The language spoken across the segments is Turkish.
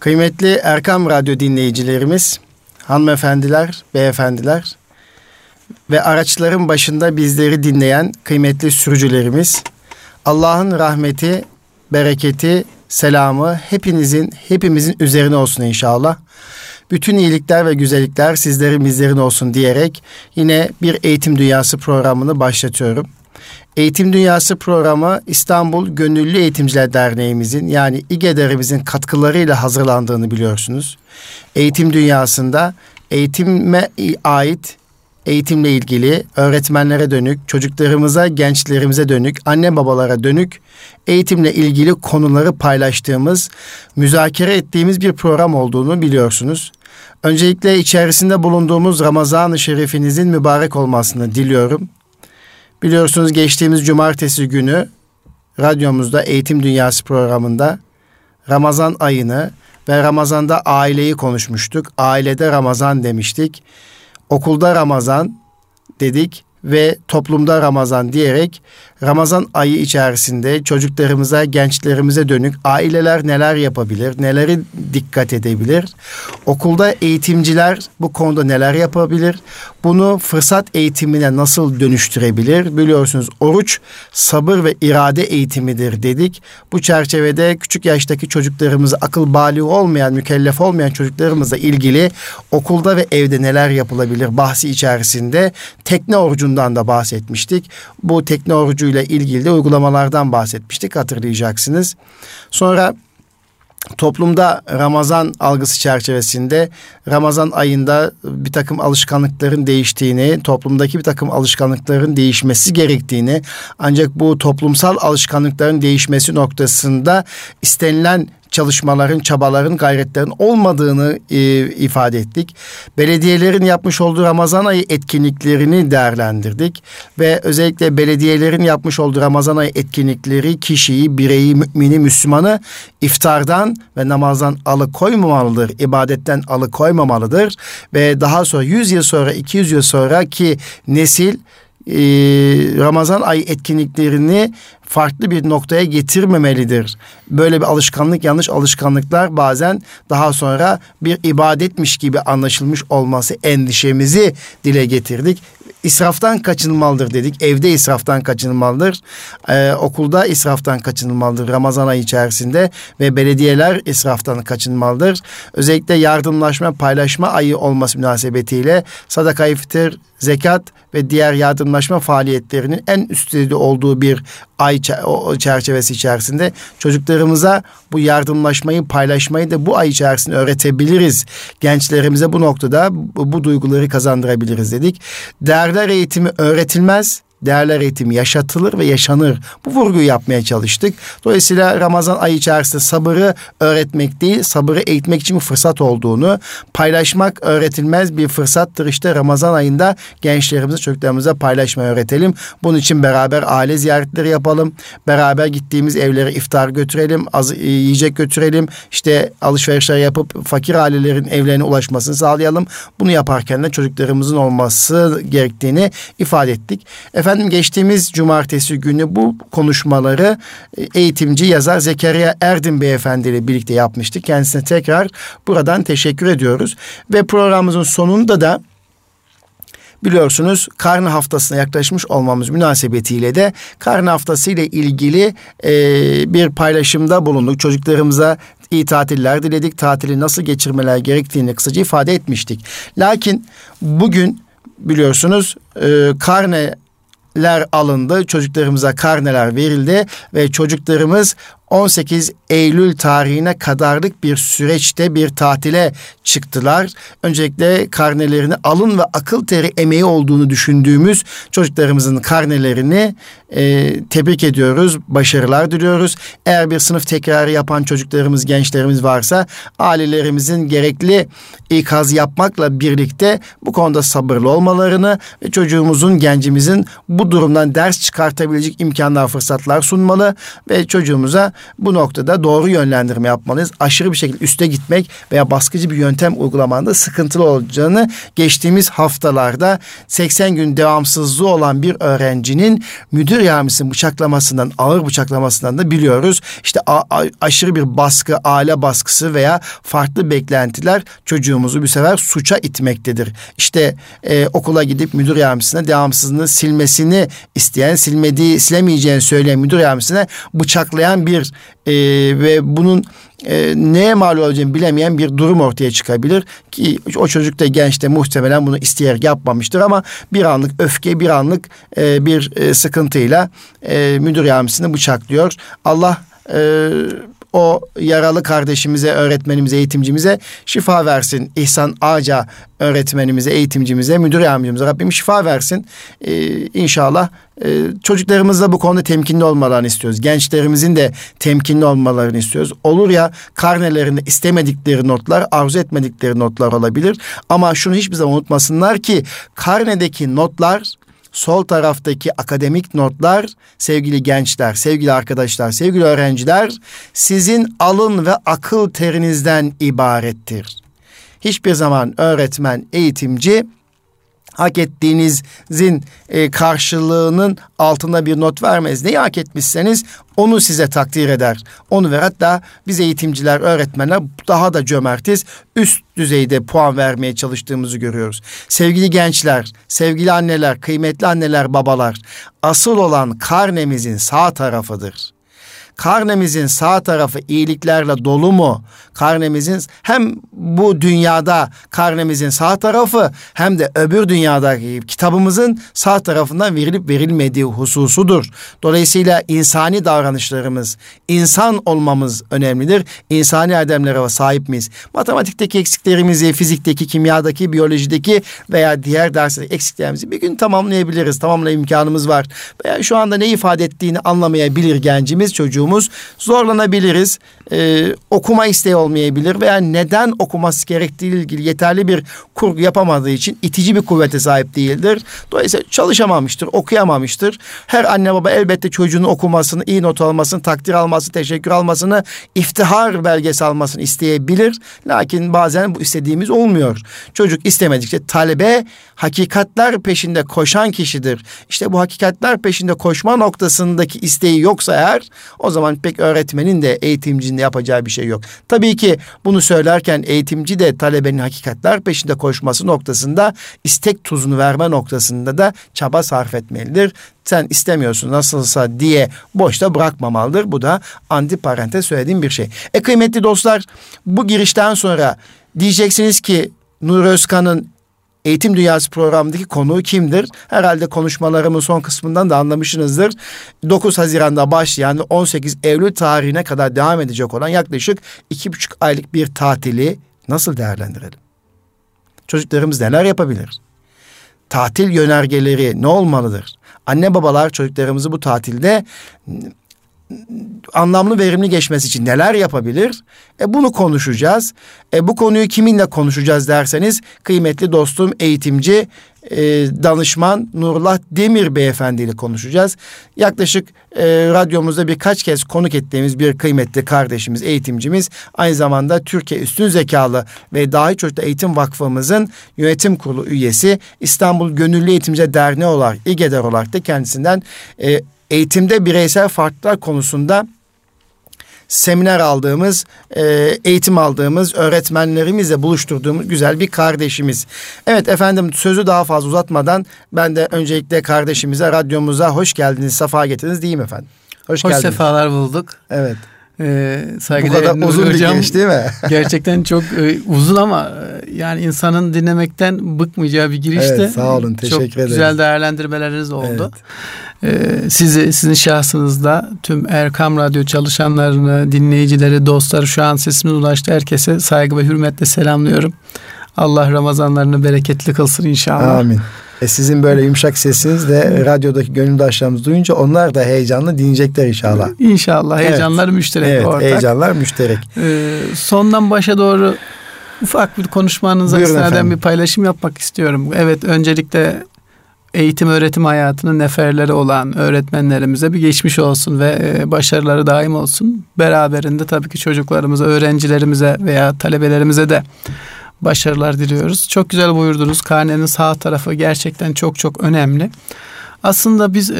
Kıymetli Erkam Radyo dinleyicilerimiz, hanımefendiler, beyefendiler ve araçların başında bizleri dinleyen kıymetli sürücülerimiz, Allah'ın rahmeti, bereketi, selamı hepimizin üzerine olsun inşallah. Bütün iyilikler ve güzellikler sizlerin bizlerin olsun diyerek yine bir Eğitim Dünyası programını başlatıyorum. Eğitim Dünyası programı İstanbul Gönüllü Eğitimciler Derneğimizin yani İGEDER'imizin katkılarıyla hazırlandığını biliyorsunuz. Eğitim Dünyası'nda eğitime ait, eğitimle ilgili öğretmenlere dönük, çocuklarımıza, gençlerimize dönük, anne babalara dönük eğitimle ilgili konuları paylaştığımız, müzakere ettiğimiz bir program olduğunu biliyorsunuz. Öncelikle içerisinde bulunduğumuz Ramazan-ı Şerifinizin mübarek olmasını diliyorum. Biliyorsunuz geçtiğimiz cumartesi günü radyomuzda Eğitim Dünyası programında Ramazan ayını ve Ramazan'da aileyi konuşmuştuk. Ailede Ramazan demiştik. Okulda Ramazan dedik ve toplumda Ramazan diyerek Ramazan ayı içerisinde çocuklarımıza, gençlerimize dönük aileler neler yapabilir, neleri dikkat edebilir? Okulda eğitimciler bu konuda neler yapabilir? Bunu fırsat eğitimine nasıl dönüştürebilir? Biliyorsunuz oruç sabır ve irade eğitimidir dedik. Bu çerçevede küçük yaştaki çocuklarımızı, akıl bali olmayan, mükellef olmayan çocuklarımızla ilgili okulda ve evde neler yapılabilir bahsi içerisinde tekne orucundan da bahsetmiştik. Bu tekne orucuyla ilgili de uygulamalardan bahsetmiştik, hatırlayacaksınız. Sonra toplumda Ramazan algısı çerçevesinde Ramazan ayında bir takım alışkanlıkların değiştiğini, toplumdaki bir takım alışkanlıkların değişmesi gerektiğini, ancak bu toplumsal alışkanlıkların değişmesi noktasında istenilen çalışmaların, çabaların, gayretlerin olmadığını ifade ettik. Belediyelerin yapmış olduğu Ramazan ayı etkinliklerini değerlendirdik ve özellikle belediyelerin yapmış olduğu Ramazan ayı etkinlikleri kişiyi, bireyi, mümini, Müslümanı iftardan ve namazdan alıkoymamalıdır, ibadetten alıkoymamalıdır ve daha sonra 100 yıl sonra, 200 yıl sonraki nesil Ramazan ayı etkinliklerini farklı bir noktaya getirmemelidir. Böyle bir alışkanlık, yanlış alışkanlıklar bazen daha sonra bir ibadetmiş gibi anlaşılmış olması endişemizi dile getirdik. İsraftan kaçınılmalıdır dedik. Evde israftan kaçınılmalıdır. Okulda israftan kaçınılmalıdır Ramazan ayı içerisinde ve belediyeler israftan kaçınılmalıdır. Özellikle yardımlaşma, paylaşma ayı olması münasebetiyle sadaka-i fitr, zekat ve diğer yardımlaşma faaliyetlerinin en üstte olduğu bir ay çerçevesi içerisinde çocuklarımıza bu yardımlaşmayı, paylaşmayı da bu ay içerisinde öğretebiliriz. Gençlerimize bu noktada bu duyguları kazandırabiliriz dedik. Değerler eğitimi öğretilmez, değerler eğitimi yaşatılır ve yaşanır. Bu vurguyu yapmaya çalıştık. Dolayısıyla Ramazan ayı içerisinde sabırı öğretmek değil, sabırı eğitmek için bir fırsat olduğunu, paylaşmak öğretilmez bir fırsattır. İşte Ramazan ayında gençlerimize, çocuklarımıza paylaşmayı öğretelim. Bunun için beraber aile ziyaretleri yapalım. Beraber gittiğimiz evlere iftar götürelim, yiyecek götürelim. İşte alışverişler yapıp fakir ailelerin evlerine ulaşmasını sağlayalım. Bunu yaparken de çocuklarımızın olması gerektiğini ifade ettik. Efendim geçtiğimiz cumartesi günü bu konuşmaları eğitimci yazar Zekeriya Erdin beyefendi ile birlikte yapmıştık. Kendisine tekrar buradan teşekkür ediyoruz. Ve programımızın sonunda da biliyorsunuz karne haftasına yaklaşmış olmamız münasebetiyle de karne haftası ile ilgili bir paylaşımda bulunduk. Çocuklarımıza iyi tatiller diledik. Tatili nasıl geçirmeler gerektiğini kısaca ifade etmiştik. Lakin bugün biliyorsunuz karneler alındı. Çocuklarımıza karneler verildi ve çocuklarımız 18 Eylül tarihine kadarlık bir süreçte bir tatile çıktılar. Öncelikle karnelerini alın ve akıl teri emeği olduğunu düşündüğümüz çocuklarımızın karnelerini tebrik ediyoruz. Başarılar diliyoruz. Eğer bir sınıf tekrarı yapan çocuklarımız, gençlerimiz varsa ailelerimizin gerekli ikaz yapmakla birlikte bu konuda sabırlı olmalarını ve çocuğumuzun, gencimizin bu durumdan ders çıkartabilecek imkanlar, fırsatlar sunmalı ve çocuğumuza bu noktada doğru yönlendirme yapmalıyız. Aşırı bir şekilde üste gitmek veya baskıcı bir yöntem uygulamanda sıkıntılı olacağını geçtiğimiz haftalarda 80 gün devamsızlığı olan bir öğrencinin müdür yardımcısının bıçaklamasından, ağır bıçaklamasından da biliyoruz. İşte aşırı bir baskı, aile baskısı veya farklı beklentiler çocuğumuzu bir sefer suça itmektedir. İşte okula gidip müdür yardımcısına devamsızlığını silmesini isteyen, silemeyeceğini söyleyen müdür yardımcısına bıçaklayan bir ve bunun neye mal olacağını bilemeyen bir durum ortaya çıkabilir ki o çocuk da genç de muhtemelen bunu isteyerek yapmamıştır ama bir anlık öfke, bir anlık bir sıkıntıyla müdür yardımcısını bıçaklıyor. Allah o yaralı kardeşimize, öğretmenimize, eğitimcimize şifa versin. İhsan Ağaca öğretmenimize, eğitimcimize, müdür yardımcımıza Rabbim şifa versin. İnşallah çocuklarımızla bu konuda temkinli olmalarını istiyoruz. Gençlerimizin de temkinli olmalarını istiyoruz. Olur ya, karnelerinde istemedikleri notlar, arzu etmedikleri notlar olabilir. Ama şunu hiçbir zaman unutmasınlar ki karnedeki notlar, sol taraftaki akademik notlar sevgili gençler, sevgili arkadaşlar, sevgili öğrenciler sizin alın ve akıl terinizden ibarettir. Hiçbir zaman öğretmen, eğitimci hak ettiğinizin karşılığının altında bir not vermez. Neyi hak etmişseniz onu size takdir eder. Onu ver. Hatta biz eğitimciler, öğretmenler daha da cömertiz. Üst düzeyde puan vermeye çalıştığımızı görüyoruz. Sevgili gençler, sevgili anneler, kıymetli anneler, babalar, asıl olan karnemizin sağ tarafıdır. Karnemizin sağ tarafı iyiliklerle dolu mu? Karnemizin hem bu dünyada karnemizin sağ tarafı hem de öbür dünyadaki kitabımızın sağ tarafından verilip verilmediği hususudur. Dolayısıyla insani davranışlarımız, insan olmamız önemlidir. İnsani ademlere sahip miyiz? Matematikteki eksiklerimizi, fizikteki, kimyadaki, biyolojideki veya diğer derslerdeki eksiklerimizi bir gün tamamlayabiliriz. Tamamla imkanımız var. Veya şu anda ne ifade ettiğini anlamayabilir gencimiz, çocuğumuz. Zorlanabiliriz, okuma isteği olmayabilir veya neden okuması gerektiği ile ilgili yeterli bir kurgu yapamadığı için itici bir kuvvete sahip değildir. Dolayısıyla çalışamamıştır, okuyamamıştır. Her anne baba elbette çocuğunun okumasını, iyi not almasını, takdir almasını, teşekkür almasını, iftihar belgesi almasını isteyebilir. Lakin bazen bu istediğimiz olmuyor. Çocuk istemedikçe talebe hakikatler peşinde koşan kişidir. İşte bu hakikatler peşinde koşma noktasındaki isteği yoksa eğer, o zaman pek öğretmenin de eğitimcinin de yapacağı bir şey yok. Tabii ki bunu söylerken eğitimci de talebenin hakikatler peşinde koşması noktasında, istek tuzunu verme noktasında da çaba sarf etmelidir. Sen istemiyorsun nasılsa diye boşta bırakmamalıdır. Bu da antiparente söylediğim bir şey. Kıymetli dostlar, bu girişten sonra diyeceksiniz ki Nur Özkan'ın Eğitim Dünyası programındaki konuğu kimdir? Herhalde konuşmalarımın son kısmından da anlamışsınızdır. 9 Haziran'da başlayan ve 18 Eylül tarihine kadar devam edecek olan yaklaşık 2,5 aylık bir tatili nasıl değerlendirelim? Çocuklarımız neler yapabilir? Tatil yönergeleri ne olmalıdır? Anne babalar çocuklarımızı bu tatilde anlamlı, verimli geçmesi için neler yapabilir? Bunu konuşacağız. Bu konuyu kiminle konuşacağız derseniz, kıymetli dostum, eğitimci, danışman Nurullah Demir Beyefendi ile konuşacağız. Yaklaşık radyomuzda birkaç kez konuk ettiğimiz bir kıymetli kardeşimiz, eğitimcimiz. Aynı zamanda Türkiye Üstün Zekalı ve Dahi Çocuk Eğitim Vakfımızın yönetim kurulu üyesi, İstanbul Gönüllü Eğitimciler Derneği olarak, İGEDER olarak da kendisinden eğitimde bireysel farklılıklar konusunda seminer aldığımız, eğitim aldığımız, öğretmenlerimizle buluşturduğumuz güzel bir kardeşimiz. Evet efendim, sözü daha fazla uzatmadan ben de öncelikle kardeşimize, radyomuza hoş geldiniz, safa getirdiniz diyeyim efendim. Hoş geldiniz. Hoş sefalar bulduk. Evet. Saygıdeğer Nur Hocam, değil mi? Gerçekten çok uzun ama yani insanın dinlemekten bıkmayacağı bir girişti. Evet, sağ olun, teşekkür ederiz. Çok güzel değerlendirmeleriniz oldu. Evet. Sizin şahsınızda tüm Erkam Radyo çalışanlarını, dinleyicileri, dostları, şu an sesimiz ulaştı herkese saygı ve hürmetle selamlıyorum. Allah Ramazanlarını bereketli kılsın inşallah. Amin. Sizin böyle yumuşak sesiniz de radyodaki gönüldaşlarımız duyunca onlar da heyecanlı dinleyecekler inşallah. İnşallah heyecanlar müşterek. Evet, ortak. Heyecanlar müşterek. Sondan başa doğru ufak bir konuşmanıza istinaden bir paylaşım yapmak istiyorum. Evet, öncelikle eğitim öğretim hayatının neferleri olan öğretmenlerimize bir geçmiş olsun ve başarıları daim olsun. Beraberinde tabii ki çocuklarımıza, öğrencilerimize veya talebelerimize de başarılar diliyoruz. Çok güzel buyurdunuz. Karnenin sağ tarafı gerçekten çok çok önemli. Aslında biz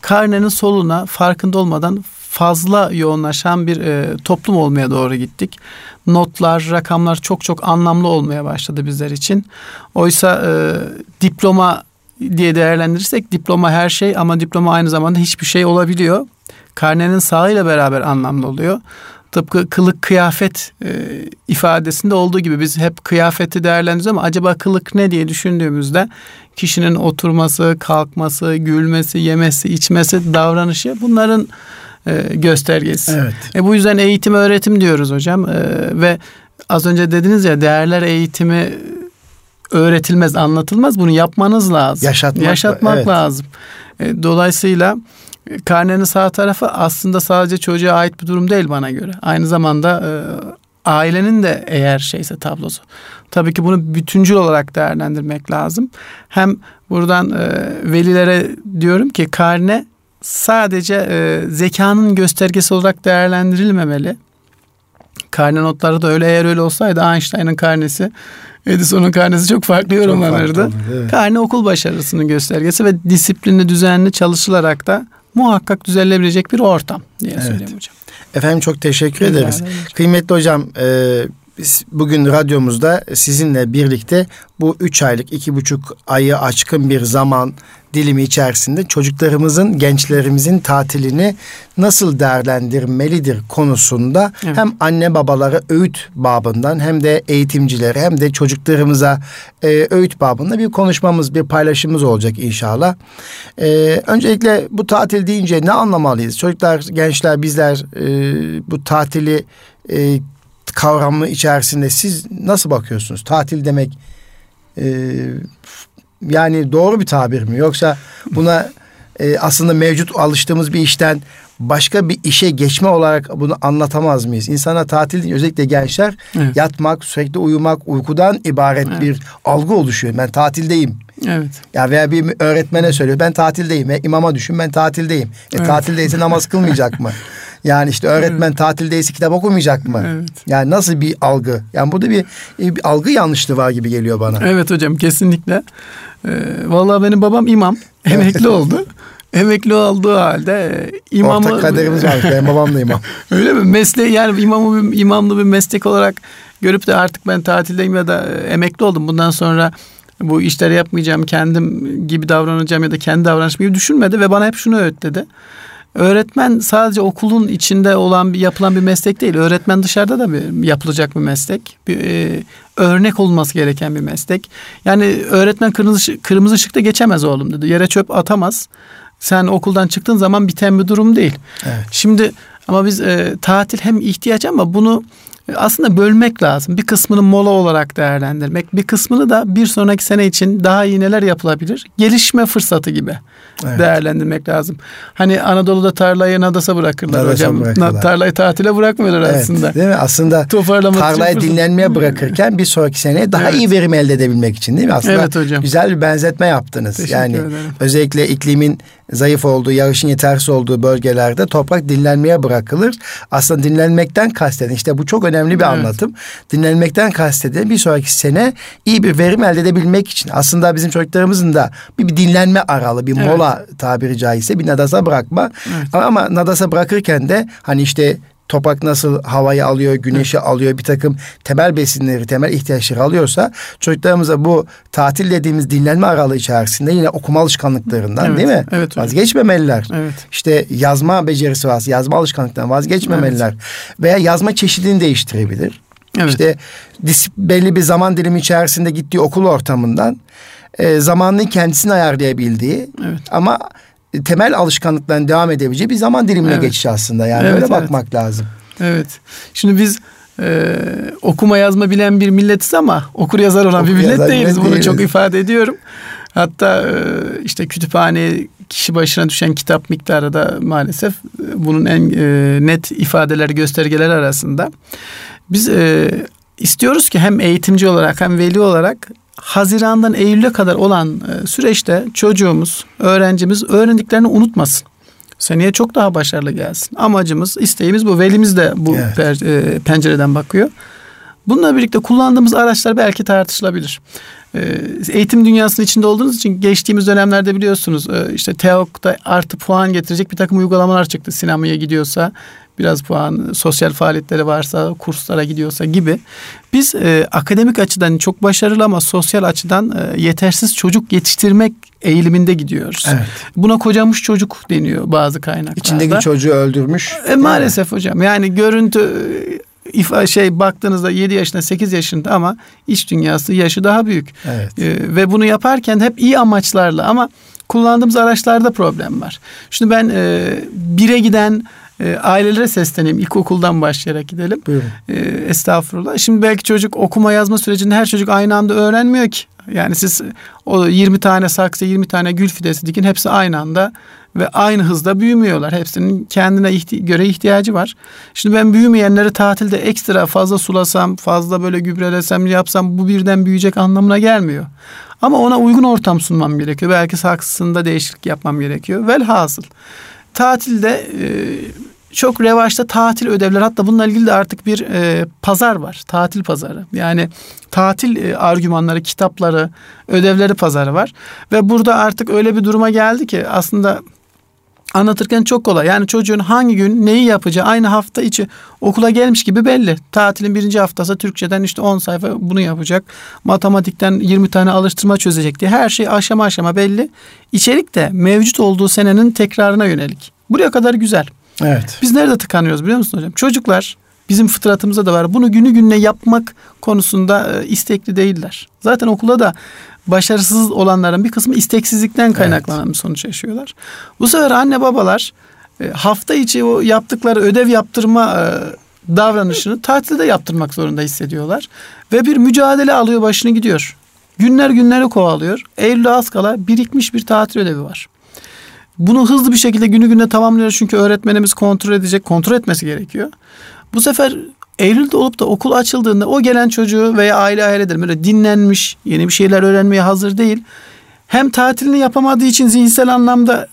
karnenin soluna farkında olmadan fazla yoğunlaşan bir toplum olmaya doğru gittik. Notlar, rakamlar çok çok anlamlı olmaya başladı bizler için. Oysa diploma diye değerlendirirsek diploma her şey ama diploma aynı zamanda hiçbir şey olabiliyor. Karnenin sağıyla beraber anlamlı oluyor. Tıpkı kılık kıyafet ifadesinde olduğu gibi biz hep kıyafeti değerlendiriyoruz ama acaba kılık ne diye düşündüğümüzde kişinin oturması, kalkması, gülmesi, yemesi, içmesi, davranışı bunların göstergesi. Evet. Bu yüzden eğitim öğretim diyoruz hocam ve az önce dediniz ya değerler eğitimi öğretilmez, anlatılmaz. Bunu yapmanız lazım. Yaşatmak evet. Lazım. Dolayısıyla karnenin sağ tarafı aslında sadece çocuğa ait bir durum değil bana göre. Aynı zamanda ailenin de eğer şeyse tablosu. Tabii ki bunu bütüncül olarak değerlendirmek lazım. Hem buradan velilere diyorum ki karne sadece zekanın göstergesi olarak değerlendirilmemeli. Karne notları da öyle, eğer öyle olsaydı Einstein'ın karnesi, Edison'un karnesi çok farklı yorumlanırdı. Evet. Karne okul başarısının göstergesi ve disiplinli, düzenli çalışılarak da muhakkak düzenlenebilecek bir ortam diye söyleyeyim hocam. Efendim çok teşekkür ederiz. Kıymetli hocam, bugün radyomuzda sizinle birlikte bu 3 aylık, 2,5 ayı aşkın bir zaman dilimi içerisinde çocuklarımızın, gençlerimizin tatilini nasıl değerlendirmelidir konusunda evet. Hem anne babalara öğüt babından hem de eğitimcilere hem de çocuklarımıza öğüt babında bir konuşmamız, bir paylaşımımız olacak inşallah. Öncelikle bu tatil deyince ne anlamalıyız? Çocuklar, gençler, bizler bu tatili kavramı içerisinde siz nasıl bakıyorsunuz? Tatil demek yani doğru bir tabir mi? Yoksa buna aslında mevcut alıştığımız bir işten başka bir işe geçme olarak bunu anlatamaz mıyız? İnsana tatil, özellikle gençler evet. Yatmak, sürekli uyumak, uykudan ibaret evet. Bir algı oluşuyor. Ben tatildeyim. Evet. Ya veya bir öğretmene söylüyor ben tatildeyim. İmama düşün, ben tatildeyim. Evet. Tatildeyse namaz kılmayacak mı? Yani işte öğretmen evet. Tatildeyse kitap okumayacak mı? Evet. Yani nasıl bir algı? Yani burada bir algı yanlışlığı var gibi geliyor bana. Evet hocam, kesinlikle. Vallahi benim babam imam. Emekli oldu. Emekli olduğu halde imamı... Ortak kaderimiz var. Ben babam da imam. Öyle mi? Mesleği, yani imamı, imamlı bir meslek olarak görüp de artık ben tatildeyim ya da emekli oldum. Bundan sonra bu işleri yapmayacağım, kendim gibi davranacağım ya da kendi davranışım gibi düşünmedi ve bana hep şunu öğütledi. Öğretmen sadece okulun içinde olan, yapılan bir meslek değil. Öğretmen dışarıda da yapılacak bir meslek. Bir, örnek olması gereken bir meslek. Yani öğretmen kırmızı ışıkta geçemez oğlum dedi. Yere çöp atamaz. Sen okuldan çıktığın zaman biten bir durum değil. Evet. Şimdi ama biz tatil hem ihtiyaç ama bunu aslında bölmek lazım. Bir kısmını mola olarak değerlendirmek, bir kısmını da bir sonraki sene için daha iyi neler yapılabilir, gelişme fırsatı gibi evet. Değerlendirmek lazım. Hani Anadolu'da tarlayı nadasa bırakırlar hocam. Bırakırlar. Tarlayı tatile bırakmıyorlar evet, aslında. Değil mi? Aslında tarlayı dinlenmeye bırakırken bir sonraki seneye daha evet. iyi verim elde edebilmek için değil mi? Aslında evet hocam. Güzel bir benzetme yaptınız. Teşekkür yani ederim. Özellikle iklimin zayıf olduğu, yağışın yetersiz olduğu bölgelerde toprak dinlenmeye bırakılır. Aslında dinlenmekten kasteden, işte bu çok önemli bir evet. Anlatım. Dinlenmekten kasteden bir sonraki sene iyi bir verim elde edebilmek için. Aslında bizim çocuklarımızın da bir dinlenme aralı, bir mola evet. Tabiri caizse bir nadasa bırakma. Evet. Ama nadasa bırakırken de hani işte toprak nasıl havayı alıyor, güneşi evet. Alıyor, bir takım temel besinleri, temel ihtiyaçları alıyorsa çocuklarımıza bu tatil dediğimiz dinlenme aralığı içerisinde yine okuma alışkanlıklarından evet. Değil mi? Evet, vazgeçmemeliler. Evet. İşte yazma becerisi var, yazma alışkanlıklarından vazgeçmemeliler. Evet. Veya yazma çeşidini değiştirebilir. Evet. İşte belli bir zaman dilimi içerisinde gittiği okul ortamından zamanını kendisini ayarlayabildiği evet. Ama temel alışkanlıkların devam edebileceği bir zaman dilimine evet. Geçiş aslında yani evet, öyle evet. Bakmak lazım. Evet. Şimdi biz okuma yazma bilen bir milletiz ama okur yazar olan bir millet değiliz. Bunu çok ifade ediyorum. Hatta işte kütüphane kişi başına düşen kitap miktarı da maalesef bunun en net ifadeleri, göstergeleri arasında. Biz istiyoruz ki hem eğitimci olarak hem veli olarak Haziran'dan Eylül'e kadar olan süreçte çocuğumuz, öğrencimiz öğrendiklerini unutmasın. Seneye çok daha başarılı gelsin. Amacımız, isteğimiz bu. Velimiz de bu pencereden bakıyor. Bununla birlikte kullandığımız araçlar belki tartışılabilir. Eğitim dünyasının içinde olduğunuz için geçtiğimiz dönemlerde biliyorsunuz işte TEOG'da artı puan getirecek bir takım uygulamalar çıktı. Sinemaya gidiyorsa biraz puan, sosyal faaliyetleri varsa, kurslara gidiyorsa gibi. Biz akademik açıdan çok başarılı ama sosyal açıdan yetersiz çocuk yetiştirmek eğiliminde gidiyoruz. Evet. Buna kocamış çocuk deniyor bazı kaynaklarda. İçindeki çocuğu öldürmüş. Maalesef hocam. Yani görüntü baktığınızda 7 yaşında 8 yaşında ama iç dünyası yaşı daha büyük. Evet. Ve bunu yaparken hep iyi amaçlarla ama kullandığımız araçlarda problem var. Şimdi ben bire giden ailelere sesleneyim. İlkokuldan başlayarak gidelim. Buyurun. Estağfurullah. Şimdi belki çocuk okuma yazma sürecinde her çocuk aynı anda öğrenmiyor ki. Yani siz o 20 tane saksı, 20 tane gül fidesi dikin, hepsi aynı anda ve aynı hızda büyümüyorlar. Hepsinin kendine göre ihtiyacı var. Şimdi ben büyümeyenleri tatilde ekstra fazla sulasam, fazla böyle gübrelesem, yapsam bu birden büyüyecek anlamına gelmiyor. Ama ona uygun ortam sunmam gerekiyor. Belki saksısında değişiklik yapmam gerekiyor. Velhasıl tatilde çok revaçta tatil ödevleri, hatta bununla ilgili de artık bir pazar var. Tatil pazarı. Yani tatil argümanları, kitapları, ödevleri pazarı var. Ve burada artık öyle bir duruma geldi ki aslında anlatırken çok kolay. Yani çocuğun hangi gün neyi yapacağı aynı hafta içi okula gelmiş gibi belli. Tatilin birinci haftası Türkçeden işte 10 sayfa bunu yapacak. Matematikten 20 tane alıştırma çözecek diye. Her şey aşama aşama belli. İçerik de mevcut olduğu senenin tekrarına yönelik. Buraya kadar güzel. Evet. Biz nerede tıkanıyoruz biliyor musun hocam? Çocuklar bizim fıtratımızda da var. Bunu günü gününe yapmak konusunda istekli değiller. Zaten okulda da başarısız olanların bir kısmı isteksizlikten kaynaklanan bir sonuç yaşıyorlar. Bu sefer anne babalar hafta içi o yaptıkları ödev yaptırma davranışını tatilde yaptırmak zorunda hissediyorlar. Ve bir mücadele alıyor başını gidiyor. Günler günleri kovalıyor. Eylül'e az kala birikmiş bir tatil ödevi var. Bunu hızlı bir şekilde günü gününe tamamlıyoruz çünkü öğretmenimiz kontrol edecek, kontrol etmesi gerekiyor. Bu sefer Eylül'de olup da okul açıldığında o gelen çocuğu veya ailedir böyle dinlenmiş, yeni bir şeyler öğrenmeye hazır değil. Hem tatilini yapamadığı için zihinsel anlamda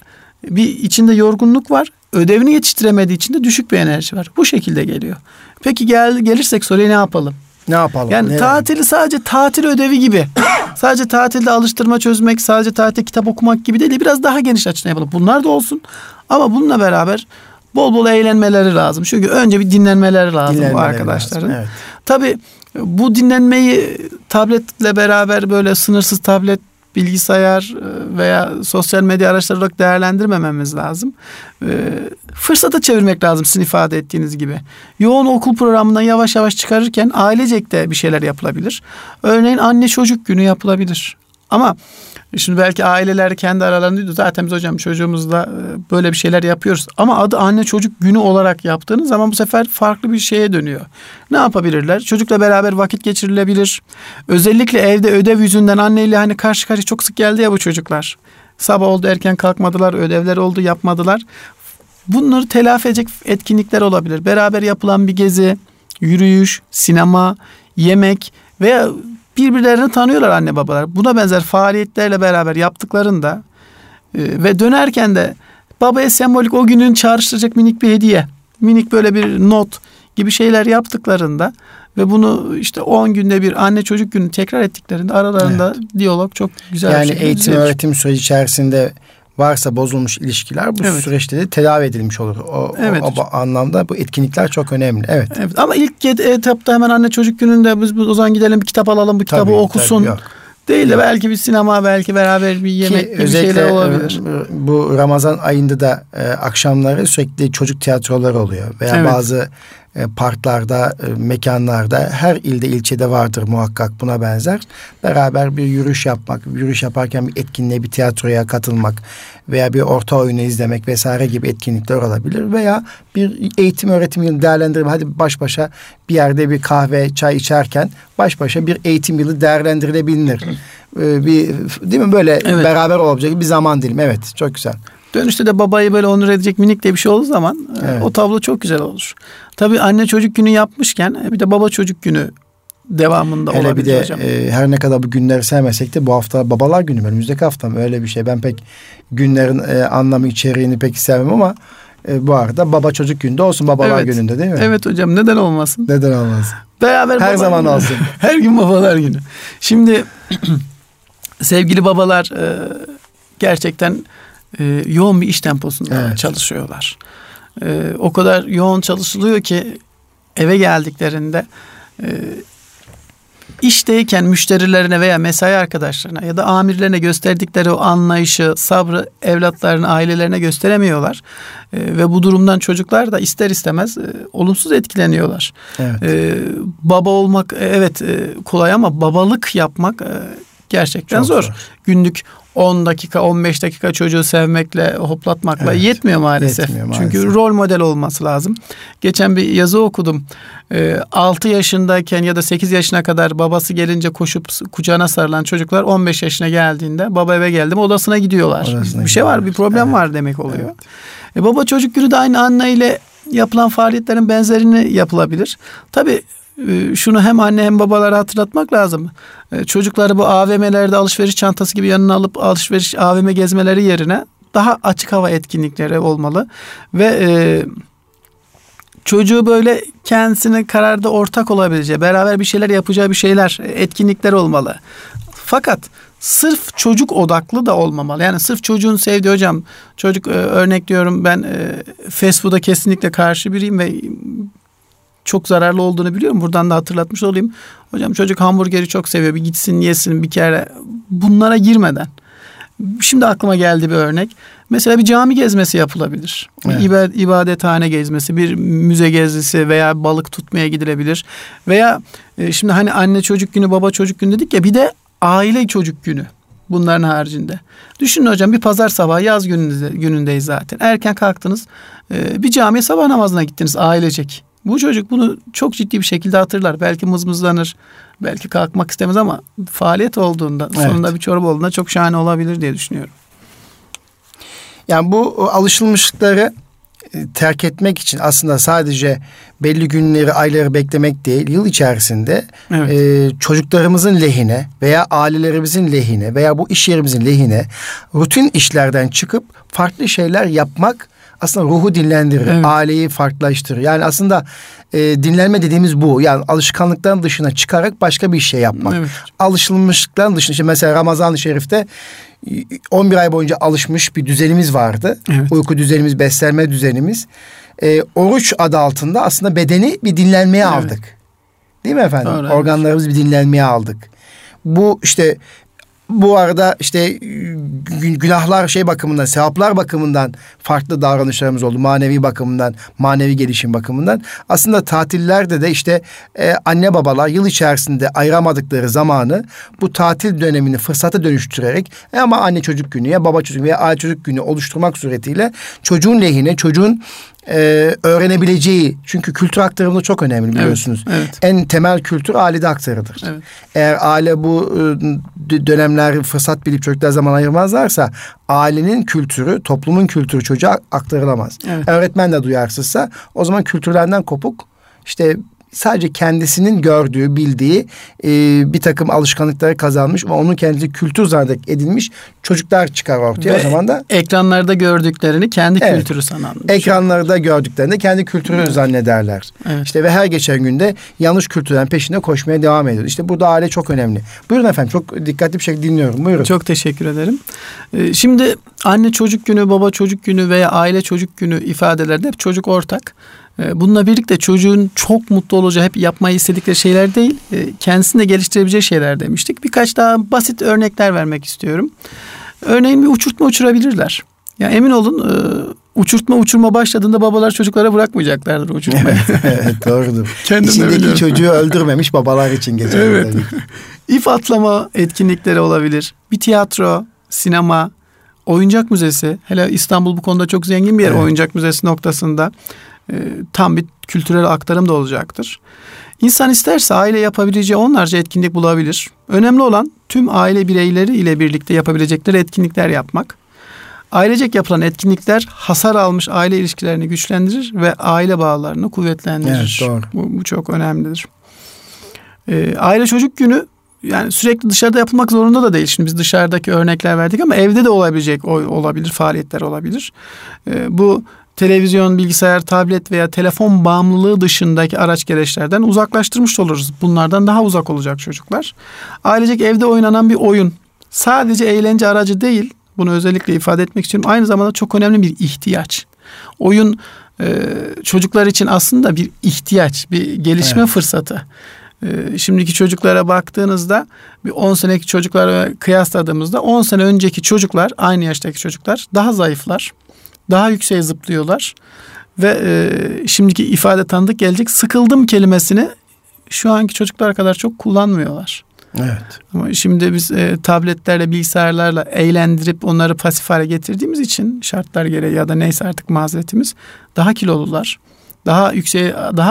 bir içinde yorgunluk var, ödevini yetiştiremediği için de düşük bir enerji var. Bu şekilde geliyor. Peki gelirsek soruya ne yapalım? Ne yapalım? Yani tatili sadece tatil ödevi gibi, sadece tatilde alıştırma çözmek, sadece tatilde kitap okumak gibi değil, biraz daha geniş açıdan yapalım. Bunlar da olsun ama bununla beraber bol bol eğlenmeleri lazım. Çünkü önce bir dinlenmeleri lazım bu arkadaşların. Lazım, evet. Tabii bu dinlenmeyi tabletle beraber böyle sınırsız tablet, bilgisayar veya sosyal medya araçları olarak değerlendirmememiz lazım. Fırsata çevirmek lazım sizin ifade ettiğiniz gibi. Yoğun okul programından yavaş yavaş çıkarırken ailecek de bir şeyler yapılabilir. Örneğin anne çocuk günü yapılabilir. Ama şimdi belki aileler kendi aralarında diyor zaten biz hocam çocuğumuzla böyle bir şeyler yapıyoruz. Ama adı anne çocuk günü olarak yaptığınız zaman bu sefer farklı bir şeye dönüyor. Ne yapabilirler? Çocukla beraber vakit geçirilebilir. Özellikle evde ödev yüzünden anneyle hani karşı karşıya çok sık geldi ya bu çocuklar. Sabah oldu erken kalkmadılar, ödevler oldu yapmadılar. Bunları telafi edecek etkinlikler olabilir. Beraber yapılan bir gezi, yürüyüş, sinema, yemek veya birbirlerini tanıyorlar anne babalar. Buna benzer faaliyetlerle beraber yaptıklarında ve dönerken de babaya sembolik o günün çağrıştıracak minik bir hediye, minik böyle bir not gibi şeyler yaptıklarında ve bunu işte 10 günde bir anne çocuk günü tekrar ettiklerinde aralarında diyalog çok güzel. Yani eğitim öğretim süreci içerisinde varsa bozulmuş ilişkiler bu süreçte de tedavi edilmiş olur. O anlamda bu etkinlikler çok önemli. Evet. Ama ilk etapta hemen anne çocuk gününde biz o zaman gidelim bir kitap alalım, bu kitabı okusun. Değil de belki bir sinema, belki beraber bir yemek gibi şeyler olabilir. Bu Ramazan ayında da akşamları sürekli çocuk tiyatroları oluyor. Veya bazı parklarda, mekanlarda, her ilde, ilçede vardır muhakkak buna benzer. Beraber bir yürüyüş yapmak, yürüyüş yaparken bir etkinliğe, bir tiyatroya katılmak veya bir orta oyunu izlemek vesaire gibi etkinlikler olabilir. Veya bir eğitim öğretim yılı değerlendirme, hadi baş başa bir yerde bir kahve, çay içerken baş başa bir eğitim yılı değerlendirilebilir. Değil mi? Böyle beraber olabilecek bir zaman dilimi. Evet, çok güzel. Dönüşte de babayı böyle onur edecek minik de bir şey olduğu zaman o tablo çok güzel olur. Tabii anne çocuk günü yapmışken bir de baba çocuk günü devamında hele olabilir de, hocam. Her ne kadar bu günleri sevmesek de bu hafta babalar günü mü? Önümüzdeki hafta mı? Öyle bir şey. Ben pek günlerin anlamı, içeriğini pek sevmem ama bu arada baba çocuk günde olsun, babalar evet. gününde değil mi? Evet hocam, neden olmasın? Neden olmasın? Beraber her zaman günü. Olsun. Her gün babalar günü. Şimdi sevgili babalar gerçekten yoğun bir iş temposunda evet. çalışıyorlar. O kadar yoğun çalışılıyor ki eve geldiklerinde işteyken müşterilerine veya mesai arkadaşlarına ya da amirlerine gösterdikleri o anlayışı, sabrı evlatlarına, ailelerine gösteremiyorlar. Ve bu durumdan çocuklar da ister istemez olumsuz etkileniyorlar. Evet. Baba olmak evet kolay ama babalık yapmak gerçekten çok zor. Günlük 10 dakika, 15 dakika çocuğu sevmekle, hoplatmakla evet, yetmiyor maalesef. Yetmiyor maalesef. Çünkü rol model olması lazım. Geçen bir yazı okudum. 6 yaşındayken ya da 8 yaşına kadar babası gelince koşup kucağına sarılan çocuklar 15 yaşına geldiğinde baba eve geldi mi odasına gidiyorlar. Odasına bir gidiyorlar. Şey var, bir problem evet. var demek oluyor. Evet. Baba çocuk günü de aynı anne ile yapılan faaliyetlerin benzerini yapılabilir. Tabii şunu hem anne hem babalara hatırlatmak lazım. Çocukları bu AVM'lerde alışveriş çantası gibi yanına alıp alışveriş AVM gezmeleri yerine daha açık hava etkinlikleri olmalı ve çocuğu böyle kendisine kararda ortak olabileceği, beraber bir şeyler yapacağı bir şeyler, etkinlikler olmalı. Fakat sırf çocuk odaklı da olmamalı. Yani sırf çocuğun sevdiği hocam. Çocuk örnek diyorum ben fast food'a kesinlikle karşı biriyim ve çok zararlı olduğunu biliyorum. Buradan da hatırlatmış olayım. Hocam çocuk hamburgeri çok seviyor. Bir gitsin yesin bir kere. Bunlara girmeden. Şimdi aklıma geldi bir örnek. Mesela bir cami gezmesi yapılabilir. Evet. Bir ibadethane gezmesi, bir müze gezisi veya balık tutmaya gidilebilir. Veya şimdi hani anne çocuk günü, baba çocuk günü dedik ya, bir de aile çocuk günü. Bunların haricinde. Düşünün hocam, bir pazar sabahı, yaz günündeyiz zaten. Erken kalktınız. Bir camiye sabah namazına gittiniz ailecek. Bu çocuk bunu çok ciddi bir şekilde hatırlar. Belki mızmızlanır, belki kalkmak istemez ama faaliyet olduğunda, evet. sonunda bir çorba olduğunda çok şahane olabilir diye düşünüyorum. Yani bu alışılmışlıkları terk etmek için aslında sadece belli günleri, ayları beklemek değil, yıl içerisinde evet. Çocuklarımızın lehine veya ailelerimizin lehine veya bu iş yerimizin lehine rutin işlerden çıkıp farklı şeyler yapmak aslında ruhu dinlendirir, evet. aileyi farklılaştırır. Yani aslında dinlenme dediğimiz bu. Yani alışkanlıktan dışına çıkarak başka bir şey yapmak. Evet. Alışılmışlıktan dışına, işte mesela Ramazan-ı Şerif'te 11 ay boyunca alışmış bir düzenimiz vardı. Evet. Uyku düzenimiz, beslenme düzenimiz. Oruç adı altında aslında bedeni bir dinlenmeye evet. aldık. Değil mi efendim? Doğru, organlarımızı evet. bir dinlenmeye aldık. Bu işte... Bu arada işte günahlar şey bakımından, sevaplar bakımından farklı davranışlarımız oldu. Manevi bakımından, manevi gelişim bakımından. Aslında tatillerde de işte anne babalar yıl içerisinde ayıramadıkları zamanı bu tatil dönemini fırsata dönüştürerek ama anne çocuk günü ya baba çocuk veya aile çocuk günü oluşturmak suretiyle çocuğun lehine, çocuğun öğrenebileceği, çünkü kültür aktarımı çok önemli biliyorsunuz. Evet, evet. En temel kültür ailede aktarılır. Evet. Eğer aile bu dönemleri fırsat bilip çocuklar zaman ayırmazlarsa ailenin kültürü, toplumun kültürü çocuğa aktarılamaz. Evet. Öğretmen de duyarsızsa o zaman kültürlerden kopuk, işte sadece kendisinin gördüğü, bildiği bir takım alışkanlıkları kazanmış ve onun kendisi kültür zannedip edilmiş çocuklar çıkar ortaya. Ve o zaman da ekranlarda gördüklerini kendi evet, kültürü sananlar. Ekranlarda gördüklerini kendi kültürü evet. zannederler. Evet. İşte ve her geçen günde yanlış kültürlerin peşinde koşmaya devam ediyor. İşte burada aile çok önemli. Buyurun efendim, çok dikkatli bir şekilde dinliyorum. Buyurun. Çok teşekkür ederim. Şimdi anne çocuk günü, baba çocuk günü veya aile çocuk günü ifadelerde hep çocuk ortak. Bununla birlikte çocuğun çok mutlu olacağı, hep yapmayı istedikleri şeyler değil, kendisini de geliştirebileceği şeyler demiştik. Birkaç daha basit örnekler vermek istiyorum. Örneğin bir uçurtma uçurabilirler. Ya emin olun uçurma başladığında babalar çocuklara bırakmayacaklardır uçurtmayı. Evet, doğrudur. İçindeki çocuğu öldürmemiş babalar için geçerli. Evet. İp atlama etkinlikleri olabilir. Bir tiyatro, sinema, oyuncak müzesi. Hele İstanbul bu konuda çok zengin bir yer, evet. oyuncak müzesi noktasında. Tam bir kültürel aktarım da olacaktır. İnsan isterse aile yapabileceği onlarca etkinlik bulabilir. Önemli olan tüm aile bireyleri ile birlikte yapabilecekleri etkinlikler yapmak. Ailecek yapılan etkinlikler hasar almış aile ilişkilerini güçlendirir ve aile bağlarını kuvvetlendirir. Evet, doğru. Bu çok önemlidir. Aile Çocuk Günü yani sürekli dışarıda yapılmak zorunda da değil. Şimdi biz dışarıdaki örnekler verdik ama evde de olabilecek olabilir, faaliyetler olabilir. Bu televizyon, bilgisayar, tablet veya telefon bağımlılığı dışındaki araç gereçlerden uzaklaştırmış oluruz. Bunlardan daha uzak olacak çocuklar. Ailecek evde oynanan bir oyun sadece eğlence aracı değil. Bunu özellikle ifade etmek için aynı zamanda çok önemli bir ihtiyaç. Oyun çocuklar için aslında bir ihtiyaç, bir gelişme fırsatı. Şimdiki çocuklara baktığınızda bir 10 seneki çocuklara kıyasladığımızda 10 sene önceki çocuklar, aynı yaştaki çocuklar daha zayıflar, daha yükseğe zıplıyorlar ve şimdiki ifade tanıdık gelecek, sıkıldım kelimesini şu anki çocuklar kadar çok kullanmıyorlar. Evet. Ama şimdi biz tabletlerle, bilgisayarlarla eğlendirip onları pasif hale getirdiğimiz için şartlar gereği ya da neyse artık mazeretimiz daha kilolular, daha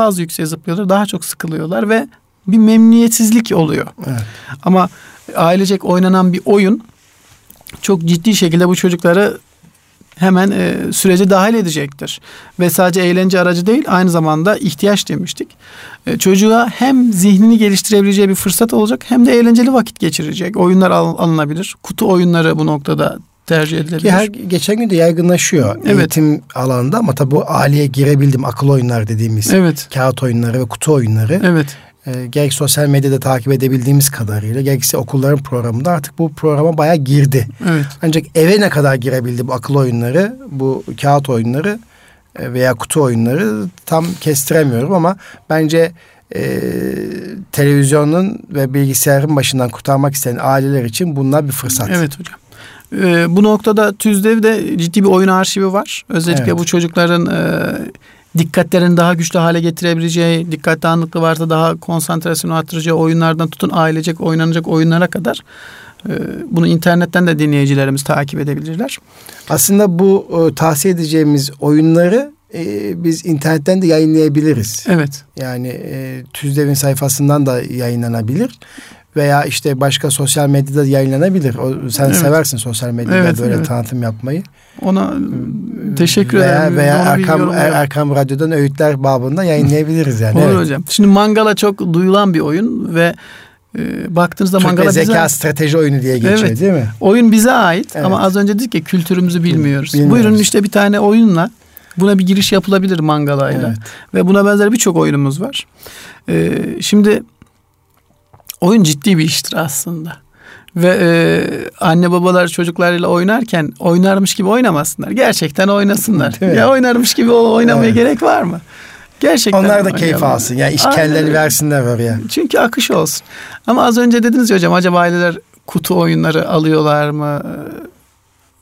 az yükseğe zıplıyorlar, daha çok sıkılıyorlar ve bir memnuniyetsizlik oluyor. Evet. Ama ailecek oynanan bir oyun çok ciddi şekilde bu çocukları hemen sürece dahil edecektir. Ve sadece eğlence aracı değil, aynı zamanda ihtiyaç demiştik. Çocuğa hem zihnini geliştirebileceği bir fırsat olacak hem de eğlenceli vakit geçirecek. Oyunlar alınabilir. Kutu oyunları bu noktada tercih edilebilir. Geçen gün de yaygınlaşıyor eğitim alanında ama tabii bu aileye girebildim akıl oyunları dediğimiz kağıt oyunları ve kutu oyunları. Evet. Gerek sosyal medyada takip edebildiğimiz kadarıyla gerekse okulların programında artık bu programa bayağı girdi. Evet. Ancak eve ne kadar girebildi bu akıl oyunları, bu kağıt oyunları veya kutu oyunları tam kestiremiyorum ama bence televizyonun ve bilgisayarın başından kurtarmak isteyen aileler için bunlar bir fırsat. Evet hocam. Bu noktada TÜZDEV'de ciddi bir oyun arşivi var. Özellikle bu çocukların dikkatlerini daha güçlü hale getirebileceği, dikkat dağınıklığı varsa daha konsantrasyonu artıracağı oyunlardan tutun ailecek oynanacak oyunlara kadar bunu internetten de dinleyicilerimiz takip edebilirler. Aslında bu tavsiye edeceğimiz oyunları biz internetten de yayınlayabiliriz. Evet. Yani TÜZDEV'in sayfasından da yayınlanabilir. Veya işte başka sosyal medyada yayınlanabilir. Sen seversin sosyal medyada böyle tanıtım yapmayı. Ona teşekkür ederim. Veya Erkam Radyo'dan öğütler babında yayınlayabiliriz yani. Olur hocam. Şimdi Mangala çok duyulan bir oyun ve baktığınızda Türk Mangala bize... zeka strateji oyunu diye geçiyor değil mi? Oyun bize ait ama az önce dedik ki kültürümüzü bilmiyoruz. Buyurun işte bir tane oyunla buna bir giriş yapılabilir Mangala'yla. Evet. Ve buna benzer birçok oyunumuz var. Şimdi... Oyun ciddi bir iştir aslında ve anne babalar çocuklarıyla oynarken oynarmış gibi oynamasınlar. Gerçekten oynasınlar. Ya oynarmış gibi oynamaya gerek var mı? Gerçekten onlar da keyif alsın. Yani işkenleri versinler oraya. Çünkü akış olsun. Ama az önce dediniz ya hocam acaba aileler kutu oyunları alıyorlar mı?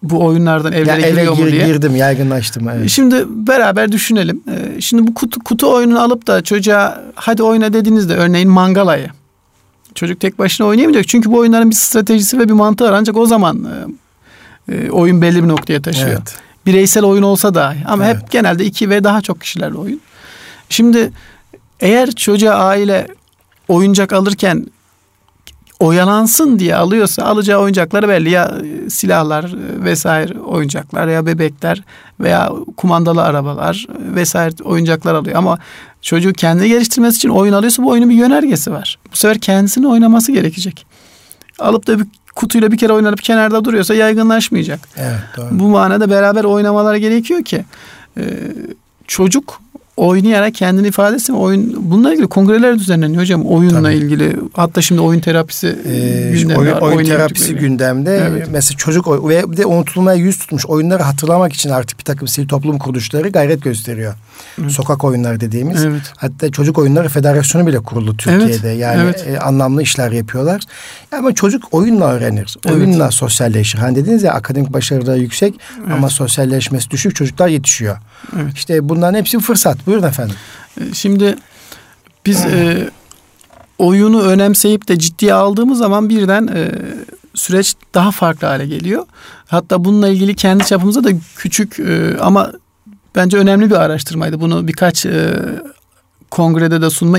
Bu oyunlardan evlere giriyor mu diye. Girdim, yaygınlaştım. Evet. Şimdi beraber düşünelim. Şimdi bu kutu oyununu alıp da çocuğa hadi oyna dediğinizde örneğin Mangala'yı. Çocuk tek başına oynayamayacak. Çünkü bu oyunların bir stratejisi ve bir mantığı var. Ancak o zaman oyun belli bir noktaya taşıyor. Evet. Bireysel oyun olsa dahi. Ama hep genelde iki ve daha çok kişilerle oyun. Şimdi eğer çocuğa aile oyuncak alırken oyalansın diye alıyorsa alacağı oyuncakları belli. Ya silahlar vesaire oyuncaklar ya bebekler veya kumandalı arabalar vesaire oyuncaklar alıyor. Ama çocuğu kendini geliştirmesi için oyun alıyorsa bu oyunun bir yönergesi var. Bu sefer kendisini oynaması gerekecek. Alıp da bir kutuyla bir kere oynanıp kenarda duruyorsa yaygınlaşmayacak. Evet, doğru. Bu manada beraber oynamaları gerekiyor ki çocuk oynayarak kendini ifade etsin. Bununla ilgili kongreler düzenleniyor hocam oyunla ilgili. Hatta şimdi oyun terapisi gündemde. Oyun terapisi gündemde. Evet. Mesela çocuk ve bir de unutulmaya yüz tutmuş oyunları hatırlamak için artık bir takım sivil toplum kuruluşları gayret gösteriyor. Evet. Sokak oyunları dediğimiz. Evet. Hatta çocuk oyunları federasyonu bile kuruldu Türkiye'de. Evet. Yani anlamlı işler yapıyorlar. Ama çocuk oyunla öğrenir. Oyunla sosyalleşir. Hani dediniz ya akademik başarıları yüksek ama sosyalleşmesi düşük çocuklar yetişiyor. Evet. İşte bunların hepsi fırsat. Buyurun efendim. Şimdi biz oyunu önemseyip de ciddiye aldığımız zaman birden süreç daha farklı hale geliyor. Hatta bununla ilgili kendi çapımıza da küçük ama bence önemli bir araştırmaydı. Bunu birkaç kongrede de sunma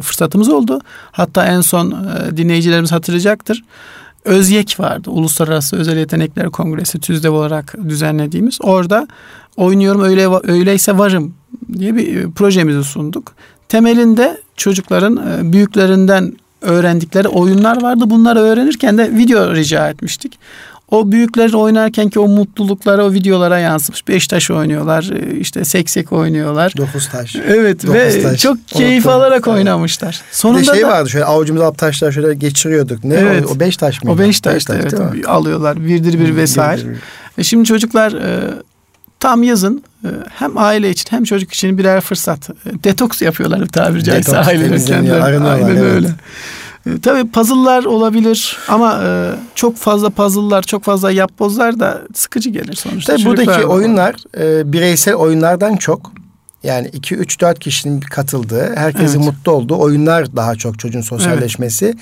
fırsatımız oldu. Hatta en son dinleyicilerimiz hatırlayacaktır. Özyek vardı. Uluslararası Özel Yetenekler Kongresi TÜZDEV olarak düzenlediğimiz. Orada oynuyorum öyleyse varım diye bir projemizi sunduk. Temelinde çocukların büyüklerinden öğrendikleri oyunlar vardı. Bunları öğrenirken de video rica etmiştik. O büyükler oynarken ki o mutlulukları o videolara yansımış. 5 taş oynuyorlar, işte seksek oynuyorlar. 9 taş. Evet, 9 ve taş. Çok keyif alarak oynamışlar. Sonunda bir de vardı, şöyle avucumuza alıp taşlar şöyle geçiriyorduk. Ne evet. O 5 taş mı? O 5 taş, evet. Alıyorlar, birdir bir vesaire. Birdir bir. Şimdi çocuklar tam yazın hem aile için hem çocuk için birer fırsat. Detoks yapıyorlar tabiri caizse aileler kendileri. Aynen öyle. Evet. Tabii puzzle'lar olabilir ama çok fazla puzzle'lar, çok fazla yapbozlar da sıkıcı gelir sonuçta. Tabii buradaki oyunlar bireysel oyunlardan çok, yani 2-3-4 kişinin katıldığı, herkesin evet. mutlu olduğu oyunlar daha çok çocuğun sosyalleşmesi evet.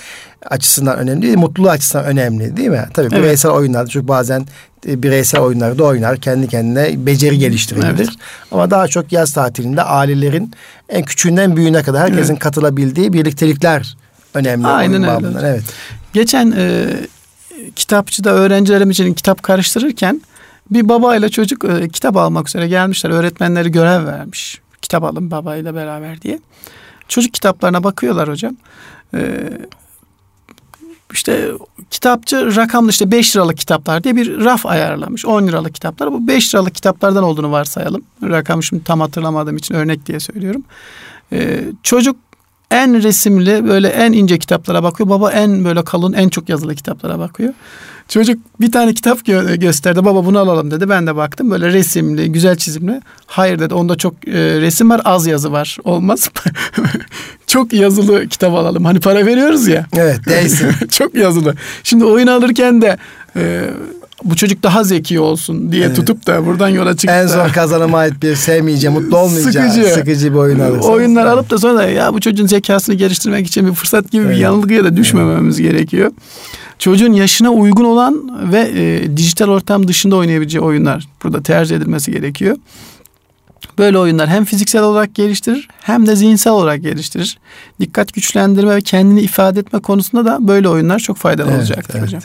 açısından önemli değil, mutluluğu açısından önemli değil mi? Tabii evet. bireysel oyunlarda çünkü bazen bireysel oyunlarda oynar, kendi kendine beceri geliştirebilir. Evet. Ama daha çok yaz tatilinde ailelerin en küçüğünden büyüğüne kadar herkesin evet. katılabildiği birliktelikler önemli. Aynen öyle. Evet. Geçen kitapçıda öğrencilerim için kitap karıştırırken bir babayla çocuk kitap almak üzere gelmişler. Öğretmenleri görev vermiş. Kitap alın babayla beraber diye. Çocuk kitaplarına bakıyorlar hocam. İşte kitapçı rakamlı işte 5 liralık kitaplar diye bir raf ayarlamış. 10 liralık kitaplar. Bu 5 liralık kitaplardan olduğunu varsayalım. Rakamı şimdi tam hatırlamadığım için örnek diye söylüyorum. Çocuk en resimli böyle en ince kitaplara bakıyor. Baba en böyle kalın en çok yazılı kitaplara bakıyor. Çocuk bir tane kitap gösterdi. Baba bunu alalım dedi. Ben de baktım böyle resimli güzel çizimli. Hayır dedi onda çok resim var az yazı var. Olmaz mı? Çok yazılı kitap alalım. Hani para veriyoruz ya. Evet değilsin. Çok yazılı. Şimdi oyun alırken de... bu çocuk daha zeki olsun diye evet. tutup da buradan yola çıkıp en zor kazanıma ait bir sevmeyeceğim, mutlu olmayacağım, sıkıcı bir oyun alırsanız. Oyunlar yani. Alıp da sonra ya bu çocuğun zekasını geliştirmek için bir fırsat gibi evet. bir yanılgıya da düşmememiz evet. gerekiyor. Çocuğun yaşına uygun olan ve dijital ortam dışında oynayabileceği oyunlar burada tercih edilmesi gerekiyor. Böyle oyunlar hem fiziksel olarak geliştirir hem de zihinsel olarak geliştirir. Dikkat güçlendirme ve kendini ifade etme konusunda da böyle oyunlar çok faydalı evet, olacaktır evet. hocam.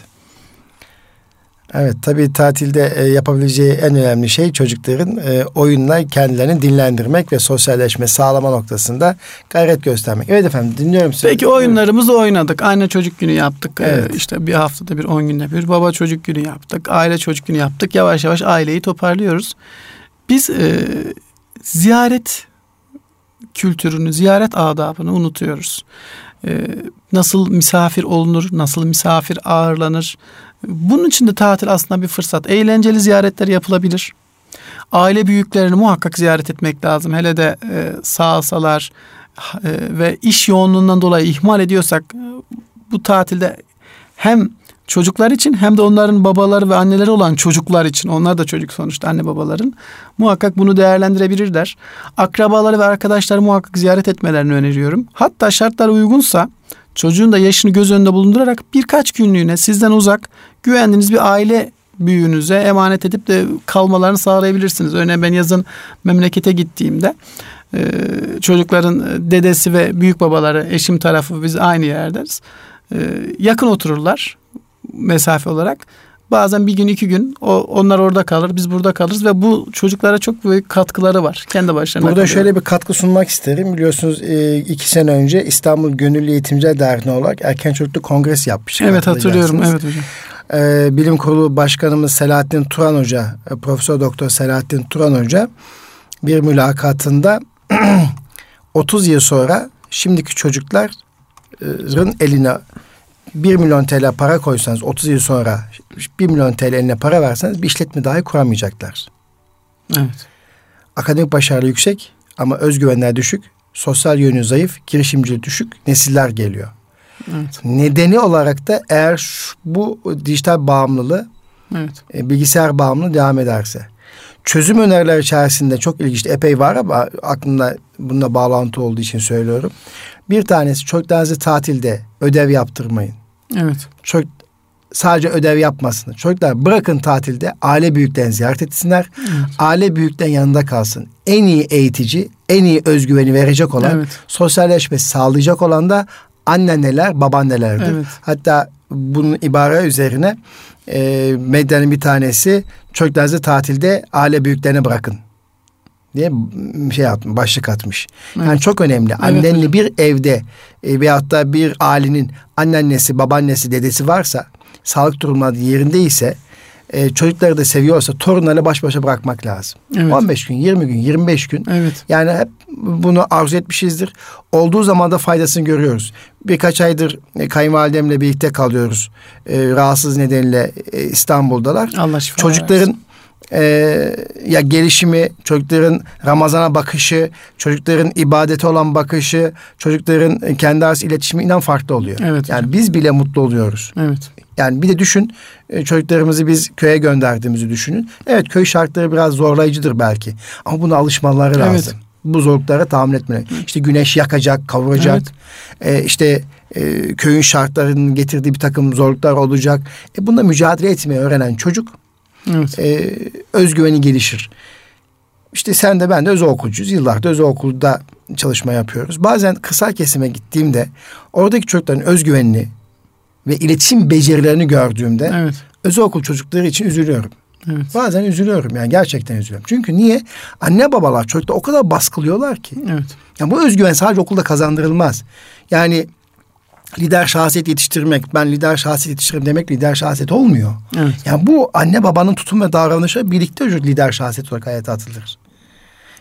Evet tabii tatilde yapabileceği en önemli şey çocukların oyunla kendilerini dinlendirmek ve sosyalleşme sağlama noktasında gayret göstermek. Evet efendim dinliyorum sizi. Peki oyunlarımızı oynadık. Anne çocuk günü yaptık. Evet. İşte bir haftada bir 10 günde bir baba çocuk günü yaptık. Aile çocuk günü yaptık. Yavaş yavaş aileyi toparlıyoruz. Biz ziyaret kültürünü, ziyaret adabını unutuyoruz. Nasıl misafir olunur, nasıl misafir ağırlanır. Bunun için de tatil aslında bir fırsat. Eğlenceli ziyaretler yapılabilir. Aile büyüklerini muhakkak ziyaret etmek lazım. Hele de sağsalar ve iş yoğunluğundan dolayı ihmal ediyorsak bu tatilde hem çocuklar için hem de onların babaları ve anneleri olan çocuklar için, onlar da çocuk sonuçta anne babaların, muhakkak bunu değerlendirebilirler. Akrabaları ve arkadaşları muhakkak ziyaret etmelerini öneriyorum. Hatta şartlar uygunsa çocuğun da yaşını göz önünde bulundurarak birkaç günlüğüne sizden uzak güvendiğiniz bir aile büyüğünüze emanet edip de kalmalarını sağlayabilirsiniz. Örneğin ben yazın memlekete gittiğimde çocukların dedesi ve büyük babaları, eşim tarafı, biz aynı yerdeniz. Yakın otururlar mesafe olarak. Bazen bir gün 2 gün onlar orada kalır, biz burada kalırız ve bu çocuklara çok büyük katkıları var kendi başlarına. Burada kalıyor. Şöyle bir katkı sunmak isterim. Biliyorsunuz 2 sene önce İstanbul Gönüllü Eğitimciler Derneği olarak erken çocukluk kongresi yapmıştık. Evet hatırlıyorum. Evet hocam. Bilim Kurulu Başkanımız Selahattin Turan Hoca, Profesör Doktor Selahattin Turan Hoca bir mülakatında 30 yıl sonra şimdiki çocukların eline 1 milyon TL para koysanız 30 yıl sonra 1 milyon TL eline para verseniz bir işletme dahi kuramayacaklar. Evet. Akademik başarı yüksek ama özgüvenler düşük, sosyal yönü zayıf, girişimciliği düşük nesiller geliyor. Evet. Nedeni olarak da eğer bu dijital bağımlılığı, evet. bilgisayar bağımlılığı devam ederse. Çözüm önerileri içerisinde çok ilginç, epey var ama aklımda bununla bağlantı olduğu için söylüyorum. Bir tanesi çocuklarınızı tatilde ödev yaptırmayın. Evet. Çocuk sadece ödev yapmasın. Çocuklar bırakın tatilde aile büyüklerini ziyaret etsinler. Evet. Aile büyüklerin yanında kalsın. En iyi eğitici, en iyi özgüveni verecek olan, evet. sosyalleşmesi sağlayacak olan da anneanneler, babaannelerdir. Evet. Hatta bunun ibare üzerine medyanın bir tanesi çocuklarınızı tatilde aile büyüklerine bırakın diye şey atmış, başlık atmış. Evet. Yani çok önemli. Annenle evet, bir evde veyahut da bir ailenin anneannesi, babaannesi, dedesi varsa, sağlık durumları yerindeyse, çocukları da seviyorsa torunlarla baş başa bırakmak lazım. Evet. 15 gün, 20 gün, 25 gün. Evet. Yani hep bunu arzu etmişizdir. Olduğu zaman da faydasını görüyoruz. Birkaç aydır kayınvalidemle birlikte kalıyoruz. Rahatsız nedeniyle İstanbul'dalar. Allah şifa çocukların versin. Ya gelişimi, çocukların Ramazan'a bakışı, çocukların ibadete olan bakışı, çocukların kendi arası iletişiminden farklı oluyor. Evet. Yani biz bile mutlu oluyoruz. Evet. Yani bir de düşün, çocuklarımızı biz köye gönderdiğimizi düşünün. Evet, köy şartları biraz zorlayıcıdır belki. Ama buna alışmaları lazım. Evet. Bu zorluklara tahammül etmeleri. İşte güneş yakacak, kavuracak. Evet. Köyün şartlarının getirdiği bir takım zorluklar olacak. Bununla mücadele etmeyi öğrenen çocuk... Evet. Özgüveni gelişir. İşte sen de ben de özel okulcuyuz. Yıllardır özel okulda çalışma yapıyoruz. Bazen kısa kesime gittiğimde oradaki çocukların özgüvenini ve iletişim becerilerini gördüğümde evet, özel okul çocukları için üzülüyorum. Evet. Bazen üzülüyorum, yani gerçekten üzülüyorum. Çünkü niye? Anne babalar çocukta o kadar baskılıyorlar ki. Evet. Yani bu özgüven sadece okulda kazandırılmaz. Yani lider şahsiyet yetiştirmek, ben lider şahsiyet yetiştiririm demek lider şahsiyet olmuyor. Evet. Yani bu anne babanın tutum ve davranışı birlikte lider şahsiyet olarak hayata atılır.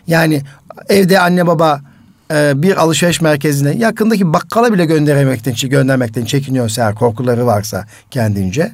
Yani evde anne baba bir alışveriş merkezine, yakındaki bakkala bile göndermekten çekiniyorsa, eğer korkuları varsa kendince.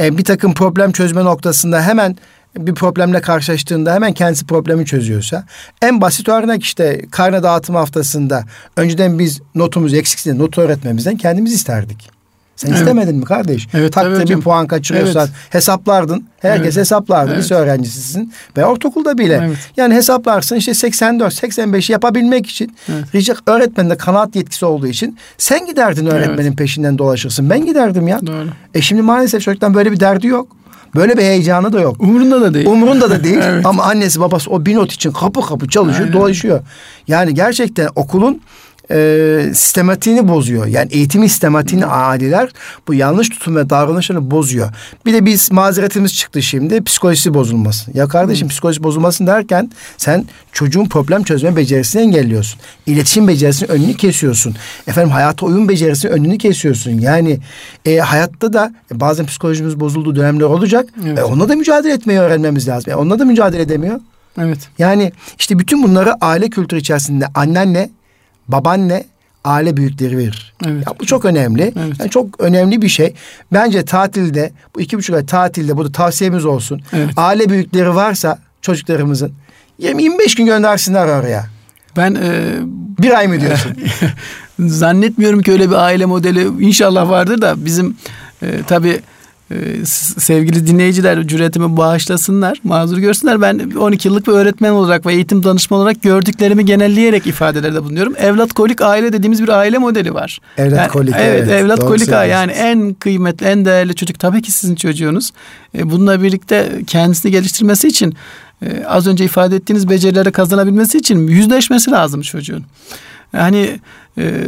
Bir takım problem çözme noktasında hemen bir problemle karşılaştığında hemen kendisi problemi çözüyorsa, en basit örnek işte karne dağıtım haftasında önceden biz notumuzu eksikse notu öğretmemizden kendimiz isterdik. Sen evet, istemedin mi kardeş? Evet, takta bir puan kaçırıyorsan evet, hesaplardın. Herkes evet, hesaplardı. Evet. Lise öğrencisisin ve ortaokulda bile. Evet. Yani hesaplarsın işte 84-85'i yapabilmek için evet, öğretmenin de kanaat yetkisi olduğu için sen giderdin öğretmenin evet, peşinden dolaşırsın. Ben giderdim ya. Doğru. Şimdi maalesef çocuktan böyle bir derdi yok. Böyle bir heyecanı da yok. Umurunda da değil. Umurunda da değil. Evet. Ama annesi babası o bir not için kapı kapı çalışıyor, aynen, dolaşıyor. Yani gerçekten okulun sistematiğini bozuyor. Yani eğitimin sistematiğini aileler bu yanlış tutum ve davranışını bozuyor. Bir de biz mazeretimiz çıktı şimdi, psikolojisi bozulmasın. Ya kardeşim psikolojisi bozulmasın derken sen çocuğun problem çözme becerisini engelliyorsun. İletişim becerisinin önünü kesiyorsun. Efendim hayata uyum becerisinin önünü kesiyorsun. Yani hayatta da bazen psikolojimiz bozulduğu dönemler olacak. Evet. Onunla da mücadele etmeyi öğrenmemiz lazım. Onunla da mücadele edemiyor. Evet. Yani işte bütün bunları aile kültürü içerisinde annenle, babaanne, aile büyükleri verir. Evet. Ya bu çok önemli. Evet. Yani çok önemli bir şey. Bence tatilde, bu 2,5 ay tatilde, bu da tavsiyemiz olsun. Evet. Aile büyükleri varsa çocuklarımızın 20-25 gün göndersinler oraya. Ben... bir ay mı diyorsun? Zannetmiyorum ki öyle bir aile modeli, inşallah vardır da bizim tabii... sevgili dinleyiciler cüretimi bağışlasınlar, mazur görsünler. Ben 12 yıllık bir öğretmen olarak ve eğitim danışmanı olarak gördüklerimi genelleyerek ifadelerde bulunuyorum. Evlat kolik aile dediğimiz bir aile modeli var. Evlat yani, kolik. Evet, evlat kolik aile. Yani en kıymetli, en değerli çocuk tabii ki sizin çocuğunuz. Bununla birlikte kendisini geliştirmesi için, az önce ifade ettiğiniz becerileri kazanabilmesi için yüzleşmesi lazım çocuğun. Hani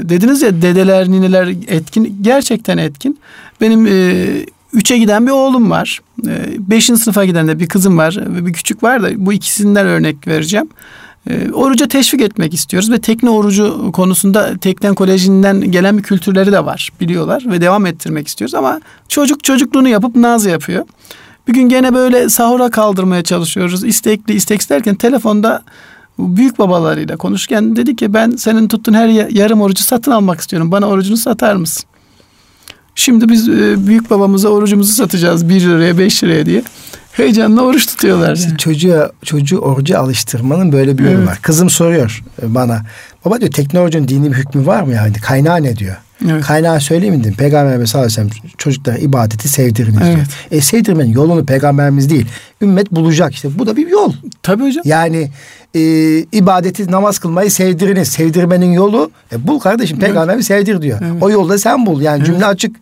dediniz ya, dedeler, nineler etkin, gerçekten etkin. Benim 3'e giden bir oğlum var. 5. sınıfa giden de bir kızım var. Bir küçük var da bu ikisinden örnek vereceğim. Oruca teşvik etmek istiyoruz ve tekne orucu konusunda Teknen Koleji'nden gelen bir kültürleri de var. Biliyorlar ve devam ettirmek istiyoruz ama çocuk çocukluğunu yapıp naz yapıyor. Bir gün gene böyle sahura kaldırmaya çalışıyoruz. İstekli derken telefonda büyük babalarıyla konuşurken dedi ki, ben senin tuttuğun her yarım orucu satın almak istiyorum. Bana orucunu satar mısın? Şimdi biz büyük babamıza orucumuzu satacağız 1 liraya 5 liraya diye. Heyecanla oruç tutuyorlar. Yani. Çocuğu oruca alıştırmanın böyle bir yolu evet, var. Kızım soruyor bana. Baba diyor, tekne orucunun dini bir hükmü var mı yani? Kaynağı ne diyor? Evet. Kaynağı söyleyeyim dedim. Peygamberimiz sallallahu aleyhi ve sellem çocuklara ibadeti sevdiriniz evet, diyor. Sevdirmenin yolunu peygamberimiz değil, ümmet bulacak. İşte bu da bir yol. Tabii hocam. Yani ibadeti, namaz kılmayı sevdiriniz. Sevdirmenin yolu bul kardeşim, peygamberimiz evet, sevdir diyor. Evet. O yolda sen bul. Yani evet, cümle açık.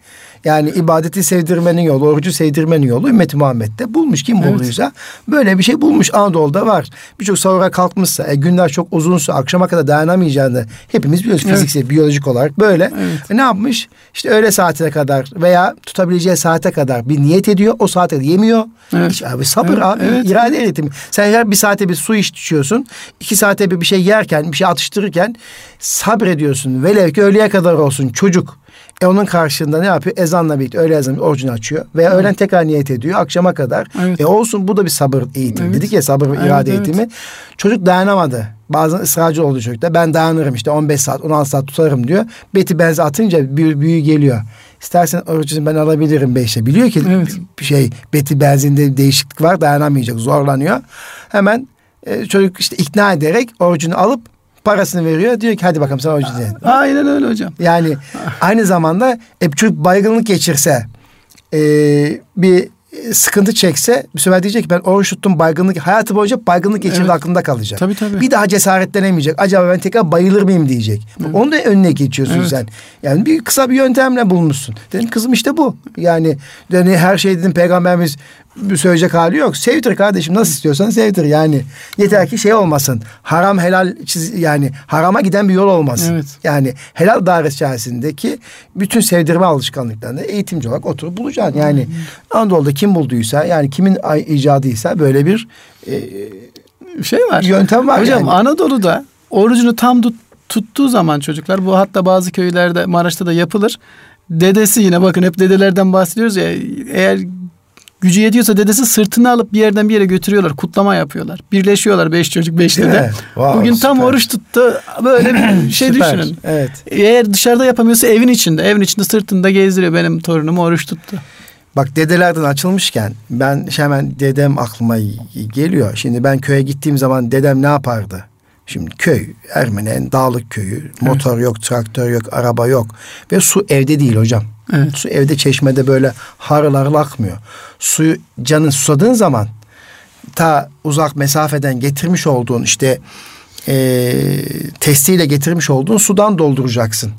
Yani ibadeti sevdirmenin yolu, orucu sevdirmenin yolu Ümmet-i Muhammed'de bulmuş. Kim bulduysa böyle bir şey bulmuş. Anadolu'da var. Birçok sahura kalkmışsa, günler çok uzunsa, akşama kadar dayanamayacağını hepimiz biliyoruz fiziksel, biyolojik olarak böyle. Evet. Ne yapmış? İşte öğle saatine kadar veya tutabileceği saate kadar bir niyet ediyor. O saate yemiyor. Evet. Hiç abi sabır abi. Evet. İrade eğitimi. Sen her bir saate bir su içiyorsun. 2 saate bir şey yerken, bir şey atıştırırken sabrediyorsun. Velev ki öğleye kadar olsun çocuk. Onun karşılığında ne yapıyor? Ezanla birlikte öğle ezanı orucunu açıyor. Veya öğlen tekrar niyet ediyor akşama kadar. Evet. Olsun bu da bir sabır eğitimi. Evet. Dedik ya sabır ve irade eğitimi. Çocuk dayanamadı. Bazen ısrarcı oldu çocukta. Ben dayanırım işte 15 saat 16 saat tutarım diyor. Beti benzi atınca büyü geliyor. İstersen orucunu ben alabilirim 5'e. Biliyor ki beti benzinde değişiklik var dayanamayacak zorlanıyor. Hemen çocuk işte ikna ederek orucunu alıp parasını veriyor. Diyor ki hadi bakalım sen orucunu diye. Aynen öyle hocam. Yani aynı zamanda çocuk baygınlık geçirse bir sıkıntı çekse bu sefer diyecek ki ben oruç tuttum baygınlık hayatı boyunca baygınlık geçirdi aklında kalacak. Tabii. Bir daha cesaretlenemeyecek. Acaba ben tekrar bayılır mıyım diyecek. Evet. Onu da önüne geçiyorsun sen. Yani bir kısa bir yöntemle bulmuşsun. Dedim kızım işte bu. Yani her şey dedim peygamberimiz söyleyecek hali yok. Sevdir kardeşim nasıl istiyorsan sevdir yani. Yeter ki şey olmasın. Haram helal yani harama giden bir yol olmasın. Evet. Yani helal dairesi içerisindeki bütün sevdirme alışkanlıklarını eğitimci olarak oturup bulacaksın. Yani Anadolu'da kim bulduysa yani kimin icadıysa böyle bir şey var. Yöntem var. Hocam yani. Anadolu'da orucunu tam tuttuğu zaman çocuklar bu hatta bazı köylerde Maraş'ta da yapılır. Dedesi yine bakın hep dedelerden bahsediyoruz ya eğer gücü yetiyorsa dedesi sırtını alıp bir yerden bir yere götürüyorlar. Kutlama yapıyorlar. Birleşiyorlar 5 çocuk 5 dede. Wow, bugün tam oruç tuttu. Böyle bir şey düşünün. Evet. Eğer dışarıda yapamıyorsa evin içinde sırtında gezdiriyor benim torunum oruç tuttu. Bak dedelerden açılmışken ben hemen dedem aklıma geliyor. Şimdi ben köye gittiğim zaman dedem ne yapardı? Şimdi köy, Ermeni, dağlık köyü. Motor yok, traktör yok, araba yok. Ve su evde değil hocam. Evet. Su evde çeşmede böyle harıl harıl akmıyor. Suyu canın susadığın zaman ta uzak mesafeden getirmiş olduğun işte testiyle getirmiş olduğun sudan dolduracaksın.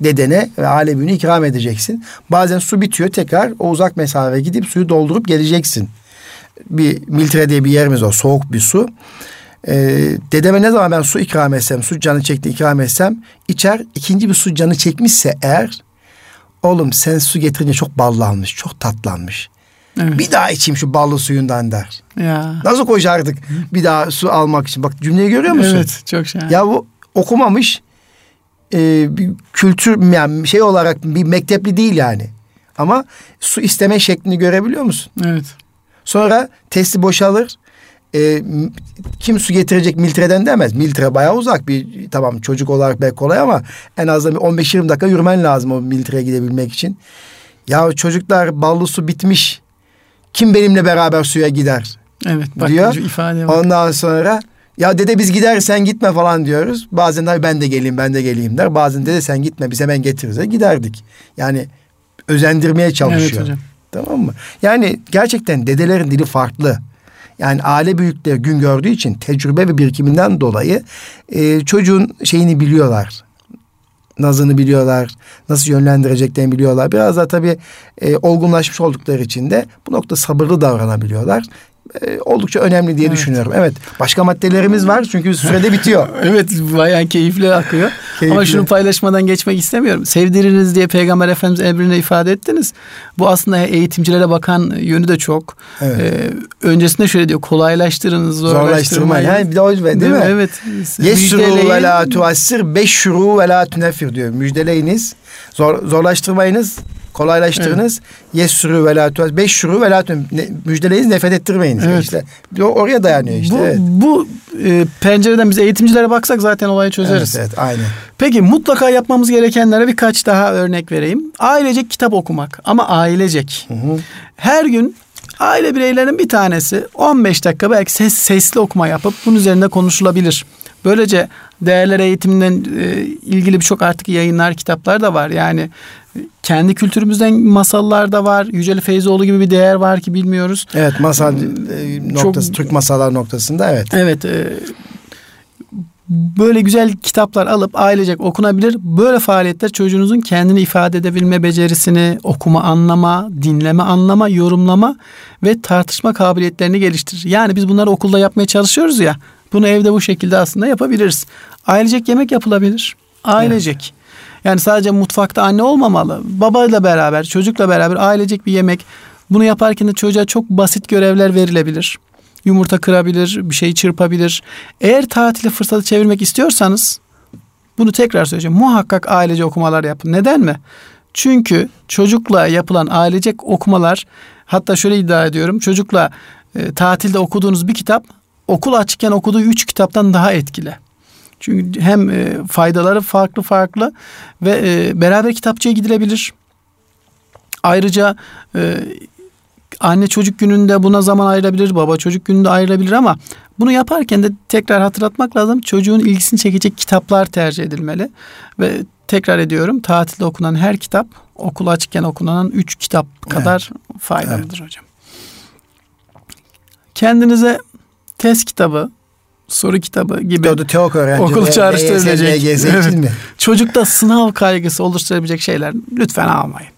Dedene ve alevini ikram edeceksin. Bazen su bitiyor tekrar o uzak mesafeye gidip suyu doldurup geleceksin. Bir miltre diye bir yerimiz var soğuk bir su. Dedeme ne zaman ben su ikram etsem su canı çekti ikram etsem içer ikinci bir su canı çekmişse eğer oğlum sen su getirince çok ballanmış, çok tatlanmış. Evet. Bir daha içeyim şu ballı suyundan der. Ya. Nasıl koşardık bir daha su almak için? Bak cümleyi görüyor musun? Evet, çok şahane. Ya bu okumamış bir kültür yani şey olarak bir mektepli değil yani. Ama su isteme şeklini görebiliyor musun? Evet. Sonra testi boşalır. Kim su getirecek miltreden demez. Miltre bayağı uzak bir tamam çocuk olarak belki kolay ama en azından 15-20 dakika yürümen lazım o miltreye gidebilmek için. Ya çocuklar ballı su bitmiş. Kim benimle beraber suya gider? Evet bak diyor. İfade bak. Ondan sonra ya dede biz gideriz sen gitme falan diyoruz. Bazen de ben de geleyim der. Bazen dede sen gitme biz hemen getiririz giderdik. Yani özendirmeye çalışıyor. Evet hocam. Tamam mı? Yani gerçekten dedelerin dili farklı. Yani aile büyükleri gün gördüğü için tecrübe ve birikiminden dolayı çocuğun şeyini biliyorlar. Nazını biliyorlar. Nasıl yönlendireceklerini biliyorlar. Biraz da tabii olgunlaşmış oldukları için de bu nokta sabırlı davranabiliyorlar. Oldukça önemli diye düşünüyorum. Evet. Başka maddelerimiz var çünkü sürede bitiyor. Evet bayağı keyifli akıyor. Ama şunu paylaşmadan geçmek istemiyorum. Sevdiriniz diye Peygamber Efendimiz emrine ifade ettiniz. Bu aslında eğitimcilere bakan yönü de çok. Evet. Öncesinde şöyle diyor kolaylaştırınız zorlaştırmayın. Bir de değil mi? Evet. Yesru ve la tuassir beşru ve la tunefir diyor. Müjdeleyiniz. Zorlaştırmayınız. Kolaylaştırınız. Evet. Yesru ve la tuassir beşru ve la tunefir. Müjdeleyiniz nefret ettirmeyin. Evet. İşte. Oraya dayanıyor işte. Bu pencereden biz eğitimcilere baksak zaten olayı çözeriz. Evet aynen. Peki mutlaka yapmamız gerekenlere birkaç daha örnek vereyim. Ailecek kitap okumak ama ailecek. Hı-hı. Her gün aile bireylerinin bir tanesi 15 dakika belki sesli okuma yapıp bunun üzerinde konuşulabilir. Böylece değerler eğitiminden ilgili birçok artık yayınlar, kitaplar da var. Yani kendi kültürümüzden masallar da var. Yüce Ali Feyzoğlu gibi bir değer var ki bilmiyoruz. Evet, masal noktası, Türk masallar noktasında evet. Evet, Böyle güzel kitaplar alıp ailecek okunabilir. Böyle faaliyetler çocuğunuzun kendini ifade edebilme becerisini, okuma, anlama, dinleme, anlama, yorumlama ve tartışma kabiliyetlerini geliştirir. Yani biz bunları okulda yapmaya çalışıyoruz ya, bunu evde bu şekilde aslında yapabiliriz. Ailecek yemek yapılabilir. Ailecek. Evet. Yani sadece mutfakta anne olmamalı. Babayla beraber, çocukla beraber ailecek bir yemek. Bunu yaparken de çocuğa çok basit görevler verilebilir. Yumurta kırabilir, bir şey çırpabilir. Eğer tatili fırsatı çevirmek istiyorsanız, bunu tekrar söyleyeceğim, muhakkak ailece okumalar yapın. Neden mi? Çünkü çocukla yapılan ailecek okumalar, hatta şöyle iddia ediyorum, çocukla tatilde okuduğunuz bir kitap, okul açıkken okuduğu 3 kitaptan daha etkili. Çünkü hem faydaları farklı ve beraber kitapçıya gidilebilir. Ayrıca anne çocuk gününde buna zaman ayırabilir, baba çocuk gününde ayırabilir ama bunu yaparken de tekrar hatırlatmak lazım. Çocuğun ilgisini çekecek kitaplar tercih edilmeli ve tekrar ediyorum, tatilde okunan her kitap okul açıkken okunan 3 kitap kadar faydalıdır hocam. Kendinize test kitabı, soru kitabı gibi okul çağrıştırabilecek, çocukta sınav kaygısı oluşturabilecek şeyler lütfen almayın.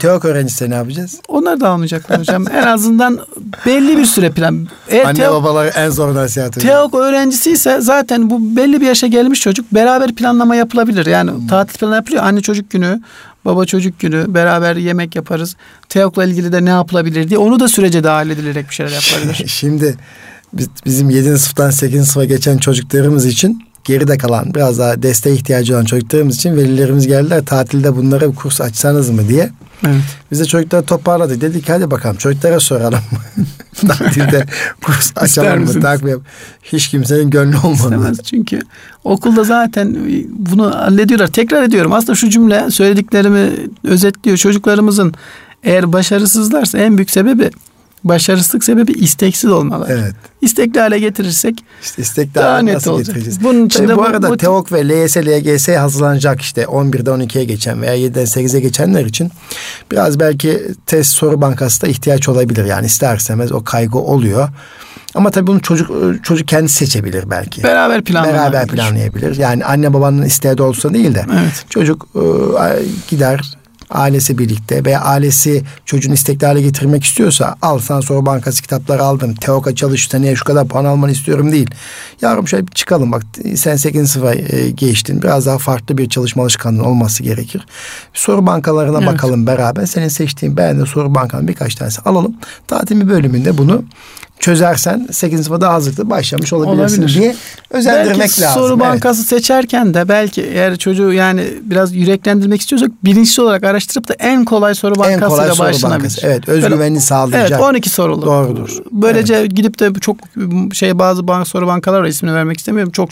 TEOG öğrencisi ne yapacağız? Onlar da almayacaklar hocam. En azından belli bir süre plan. Anne babalar en zor nasihatı. TEOG öğrencisi ise zaten bu belli bir yaşa gelmiş çocuk, beraber planlama yapılabilir. Yani tatil planı yapılıyor. Anne çocuk günü, baba çocuk günü, beraber yemek yaparız. TEOG'la ilgili de ne yapılabilir diye onu da sürece dahil edilerek bir şeyler yapılabilir. Şimdi bizim 7. sınıftan 8. sınıfa geçen çocuklarımız için, geride kalan, biraz daha desteğe ihtiyacı olan çocuklarımız için velilerimiz geldiler. Tatilde bunlara bir kurs açsanız mı diye. Evet. Biz de çocukları toparladık. Dedik hadi bakalım çocuklara soralım. Tatilde kurs açalım mı? Takip yap. Hiç kimsenin gönlü olmadı. Çünkü okulda zaten bunu hallediyorlar. Tekrar ediyorum. Aslında şu cümle söylediklerimi özetliyor. Çocuklarımızın eğer başarısızlarsa en büyük sebebi, başarısızlık sebebi isteksiz olmalı. Evet. İstekli hale getirirsek işte istekli daha net olacak. Bunun için de bu arada TEOG ve LYS, LGS hazırlanacak işte 11'den 12'ye geçen veya 7'den 8'e geçenler için biraz belki test soru bankası da ihtiyaç olabilir. Yani ister istemez o kaygı oluyor. Ama tabii bunu çocuk kendisi seçebilir belki. Beraber planlayabilir. Yani anne babanın isteği doğrultusunda değil de çocuk gider, ailesi birlikte veya ailesi çocuğun istekli hale getirmek istiyorsa, al sana soru bankası kitapları aldım, TEOG'a çalış, seneye şu kadar puan almanı istiyorum değil. Yavrum şöyle bir çıkalım, bak sen 8. sınıfa geçtin, biraz daha farklı bir çalışma alışkanlığın olması gerekir. Soru bankalarına bakalım beraber, senin seçtiğin beğendiğin soru bankanın birkaç tanesi alalım. Tatil bölümünde bunu çözersen 8. sınıfa daha hazırlıklı başlamış olabilirsin diye özendirmek belki lazım. Soru bankası seçerken de belki eğer çocuğu yani biraz yüreklendirmek istiyorsak bilinçli olarak araştırıp da en kolay soru bankasıyla başlanabilir. Evet, özgüvenini sağlayacak. Evet, 12 sorulur. Doğrudur. Böylece gidip de çok bazı soru bankaları, ismini vermek istemiyorum. Çok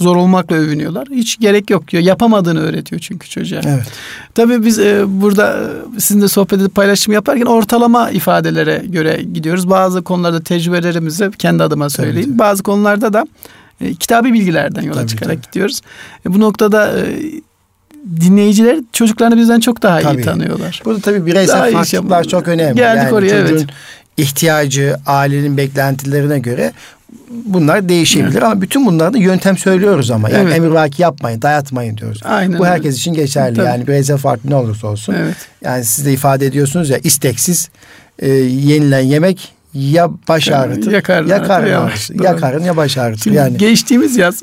zor olmakla övünüyorlar. Hiç gerek yok diyor. Yapamadığını öğretiyor çünkü çocuğa. Evet. Tabii biz burada sizinle sohbet edip paylaşım yaparken ortalama ifadelere göre gidiyoruz. Bazı konularda tecrübelerimizi kendi adıma söyleyeyim. Tabii. Bazı konularda da kitabi bilgilerden yola çıkarak gidiyoruz. Bu noktada dinleyiciler çocuklarını bizden çok daha iyi tanıyorlar. Burada tabii bireysel farklılıklar çok önemli. Geldik oraya, çocuğun ihtiyacı, ailenin beklentilerine göre bunlar değişebilir ama bütün bunlarda yöntem söylüyoruz ama yani emrivaki yapmayın, dayatmayın diyoruz. Aynen, bu herkes için geçerli. Tabii. Yani bireysel farklı ne olursa olsun. Evet. Yani siz de ifade ediyorsunuz ya, isteksiz yenilen yemek ya baş ağrıtır, yakarın ya baş ağrıtır. Yani geçtiğimiz yaz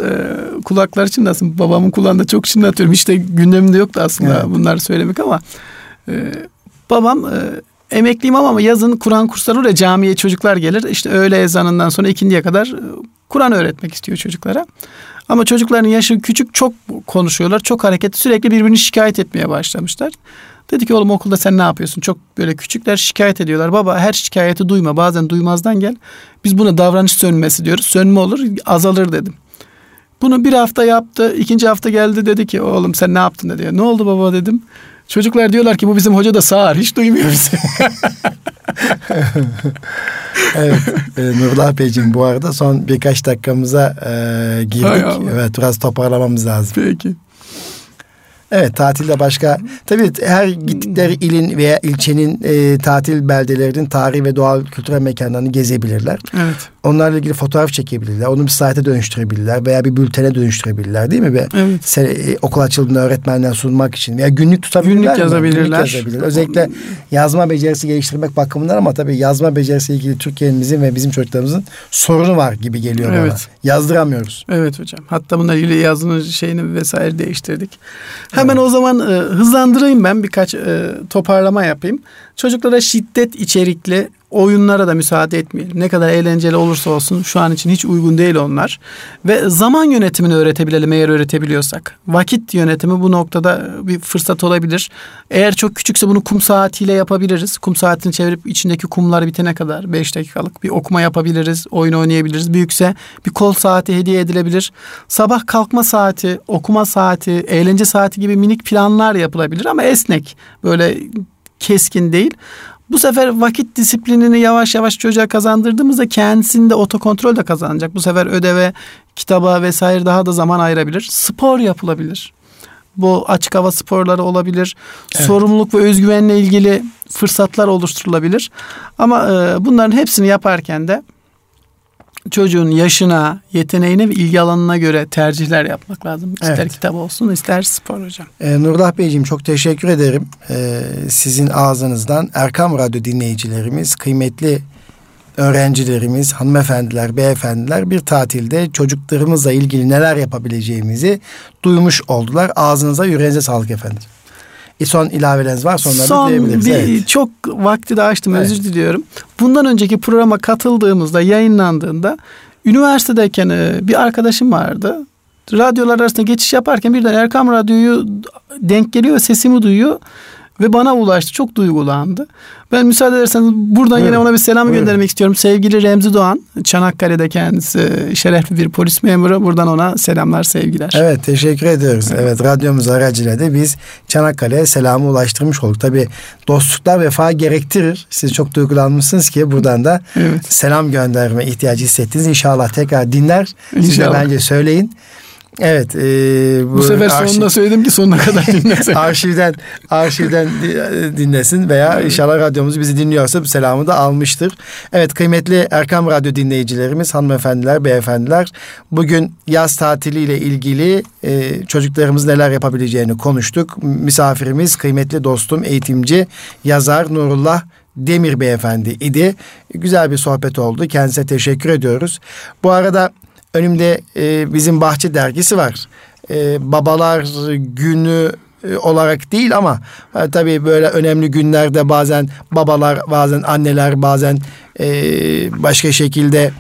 kulaklar çınlasın, babamın kulağında çok çınlatıyorum. Hiç de gündemimde yoktu aslında bunları söylemek ama babam emekliyim ama yazın Kur'an kursları oluyor. Camiye çocuklar gelir. İşte öğle ezanından sonra ikindiye kadar Kur'an öğretmek istiyor çocuklara. Ama çocukların yaşı küçük, çok konuşuyorlar. Çok hareketli. Sürekli birbirini şikayet etmeye başlamışlar. Dedi ki oğlum okulda sen ne yapıyorsun? Çok böyle küçükler şikayet ediyorlar. Baba her şikayeti duyma. Bazen duymazdan gel. Biz buna davranış sönmesi diyoruz. Sönme olur, azalır dedim. Bunu bir hafta yaptı. 2. hafta geldi, dedi ki oğlum sen ne yaptın dedi. Ne oldu baba dedim. Çocuklar diyorlar ki bu bizim hoca da sağır, hiç duymuyor bizi. Evet, Nurullah Beyciğim bu arada son birkaç dakikamıza girdik. Evet, biraz toparlamamız lazım. Peki. Evet, tatilde başka, tabii her gittikleri ilin veya ilçenin tatil beldelerinin tarihi ve doğal kültürel mekanlarını gezebilirler. Evet. Onlarla ilgili fotoğraf çekebilirler. Onu bir saate dönüştürebilirler veya bir bültene dönüştürebilirler değil mi? Ve evet. Okul açıldığında öğretmenler sunmak için veya günlük tutabilirler. Günlük yazabilirler. Özellikle yazma becerisi geliştirmek bakımından, ama tabii yazma becerisiyle ilgili Türkiye'mizin ve bizim çocuklarımızın sorunu var gibi geliyor bana. Evet. Yazdıramıyoruz. Evet hocam. Hatta bununla ilgili yazının şeyini vesaire değiştirdik. Hemen evet. O zaman hızlandırayım ben, birkaç toparlama yapayım. Çocuklara şiddet içerikli oyunlara da müsaade etmeyelim. Ne kadar eğlenceli olursa olsun şu an için hiç uygun değil onlar. Ve zaman yönetimini öğretebilelim eğer öğretebiliyorsak. Vakit yönetimi bu noktada bir fırsat olabilir. Eğer çok küçükse bunu kum saatiyle yapabiliriz. Kum saatini çevirip içindeki kumlar bitene kadar 5 dakikalık bir okuma yapabiliriz. Oyun oynayabiliriz. Büyükse bir kol saati hediye edilebilir. Sabah kalkma saati, okuma saati, eğlence saati gibi minik planlar yapılabilir ama esnek. Böyle keskin değil. Bu sefer vakit disiplinini yavaş yavaş çocuğa kazandırdığımızda kendisinde otokontrol de kazanacak. Bu sefer ödeve, kitaba vesaire daha da zaman ayırabilir. Spor yapılabilir. Bu açık hava sporları olabilir. Evet. Sorumluluk ve özgüvenle ilgili fırsatlar oluşturulabilir. Ama bunların hepsini yaparken de çocuğun yaşına, yeteneğine ve ilgi alanına göre tercihler yapmak lazım. İster evet. kitap olsun, ister spor hocam. Nurullah Beyciğim çok teşekkür ederim. Sizin ağzınızdan Erkam Radyo dinleyicilerimiz, kıymetli öğrencilerimiz, hanımefendiler, beyefendiler bir tatilde çocuklarımızla ilgili neler yapabileceğimizi duymuş oldular. Ağzınıza, yüreğinize sağlık efendim. Son ilaveleriniz var, sonlarını diyebiliriz. Evet. Çok vakti de açtım, evet. Özür diliyorum. Bundan önceki programa katıldığımızda, yayınlandığında üniversitedeyken bir arkadaşım vardı. Radyolar arasında geçiş yaparken birden Erkam Radyo'yu denk geliyor, sesimi duyuyor ve bana ulaştı. Çok duygulandı. Ben müsaade ederseniz buradan yine ona bir selam göndermek istiyorum. Sevgili Remzi Doğan, Çanakkale'de kendisi şerefli bir polis memuru. Buradan ona selamlar, sevgiler. Evet, teşekkür ediyoruz. Evet, radyomuz aracıyla da biz Çanakkale'ye selamı ulaştırmış olduk. Tabii dostluklar vefa gerektirir. Siz çok duygulanmışsınız ki buradan da selam gönderme ihtiyacı hissettiniz. İnşallah tekrar dinler. Siz de bence söyleyin. Evet. Bu sefer sonunda söyledim ki sonuna kadar dinlesin. arşivden dinlesin veya inşallah radyomuz bizi dinliyorsa selamı da almıştır. Evet, kıymetli Erkam Radyo dinleyicilerimiz, hanımefendiler, beyefendiler, bugün yaz tatiliyle ilgili çocuklarımız neler yapabileceğini konuştuk. Misafirimiz kıymetli dostum, eğitimci, yazar Nurullah Demir beyefendi idi. Güzel bir sohbet oldu. Kendisine teşekkür ediyoruz. Bu arada önümde bizim Bahçe dergisi var. Babalar günü olarak değil ama tabii böyle önemli günlerde bazen babalar, bazen anneler, bazen başka şekilde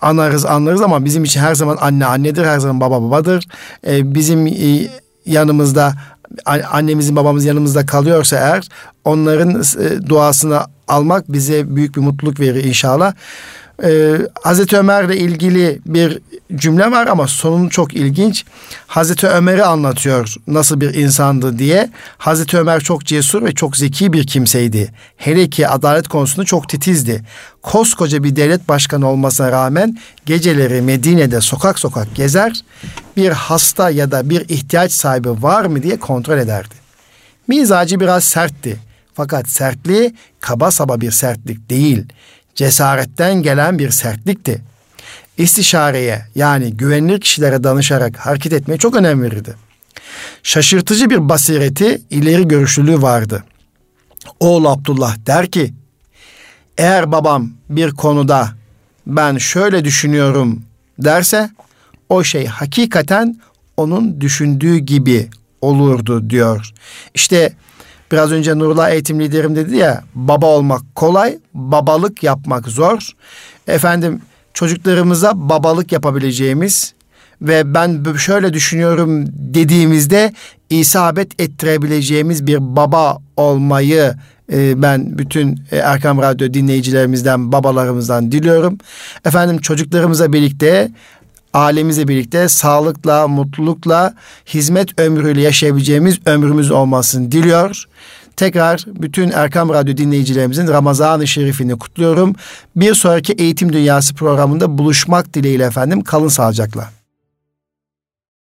anlarız ama bizim için her zaman anne annedir, her zaman baba babadır. Bizim yanımızda, annemizin babamızın yanımızda kalıyorsa eğer, onların duasını almak bize büyük bir mutluluk verir inşallah. Hazreti Ömer'le ilgili bir cümle var ama sonu çok ilginç. Hazreti Ömer'i anlatıyor nasıl bir insandı diye. Hazreti Ömer çok cesur ve çok zeki bir kimseydi. Hele ki adalet konusunda çok titizdi. Koskoca bir devlet başkanı olmasına rağmen geceleri Medine'de sokak sokak gezer, bir hasta ya da bir ihtiyaç sahibi var mı diye kontrol ederdi. Mizacı biraz sertti. Fakat sertliği kaba saba bir sertlik değil, cesaretten gelen bir sertlikti. İstişareye, yani güvenilir kişilere danışarak hareket etmeye çok önem verirdi. Şaşırtıcı bir basireti, ileri görüşlülüğü vardı. Oğlu Abdullah der ki, eğer babam bir konuda ben şöyle düşünüyorum derse, o şey hakikaten onun düşündüğü gibi olurdu diyor. İşte biraz önce Nurullah eğitim liderim dedi ya, baba olmak kolay, babalık yapmak zor. Efendim, çocuklarımıza babalık yapabileceğimiz ve ben şöyle düşünüyorum dediğimizde isabet ettirebileceğimiz bir baba olmayı ben bütün Erkam Radyo dinleyicilerimizden, babalarımızdan diliyorum. Efendim, çocuklarımıza birlikte, ailemizle birlikte sağlıkla, mutlulukla, hizmet ömrüyle yaşayabileceğimiz ömrümüz olmasını diliyor. Tekrar bütün Erkam Radyo dinleyicilerimizin Ramazan-ı Şerif'ini kutluyorum. Bir sonraki Eğitim Dünyası programında buluşmak dileğiyle efendim. Kalın sağlıcakla.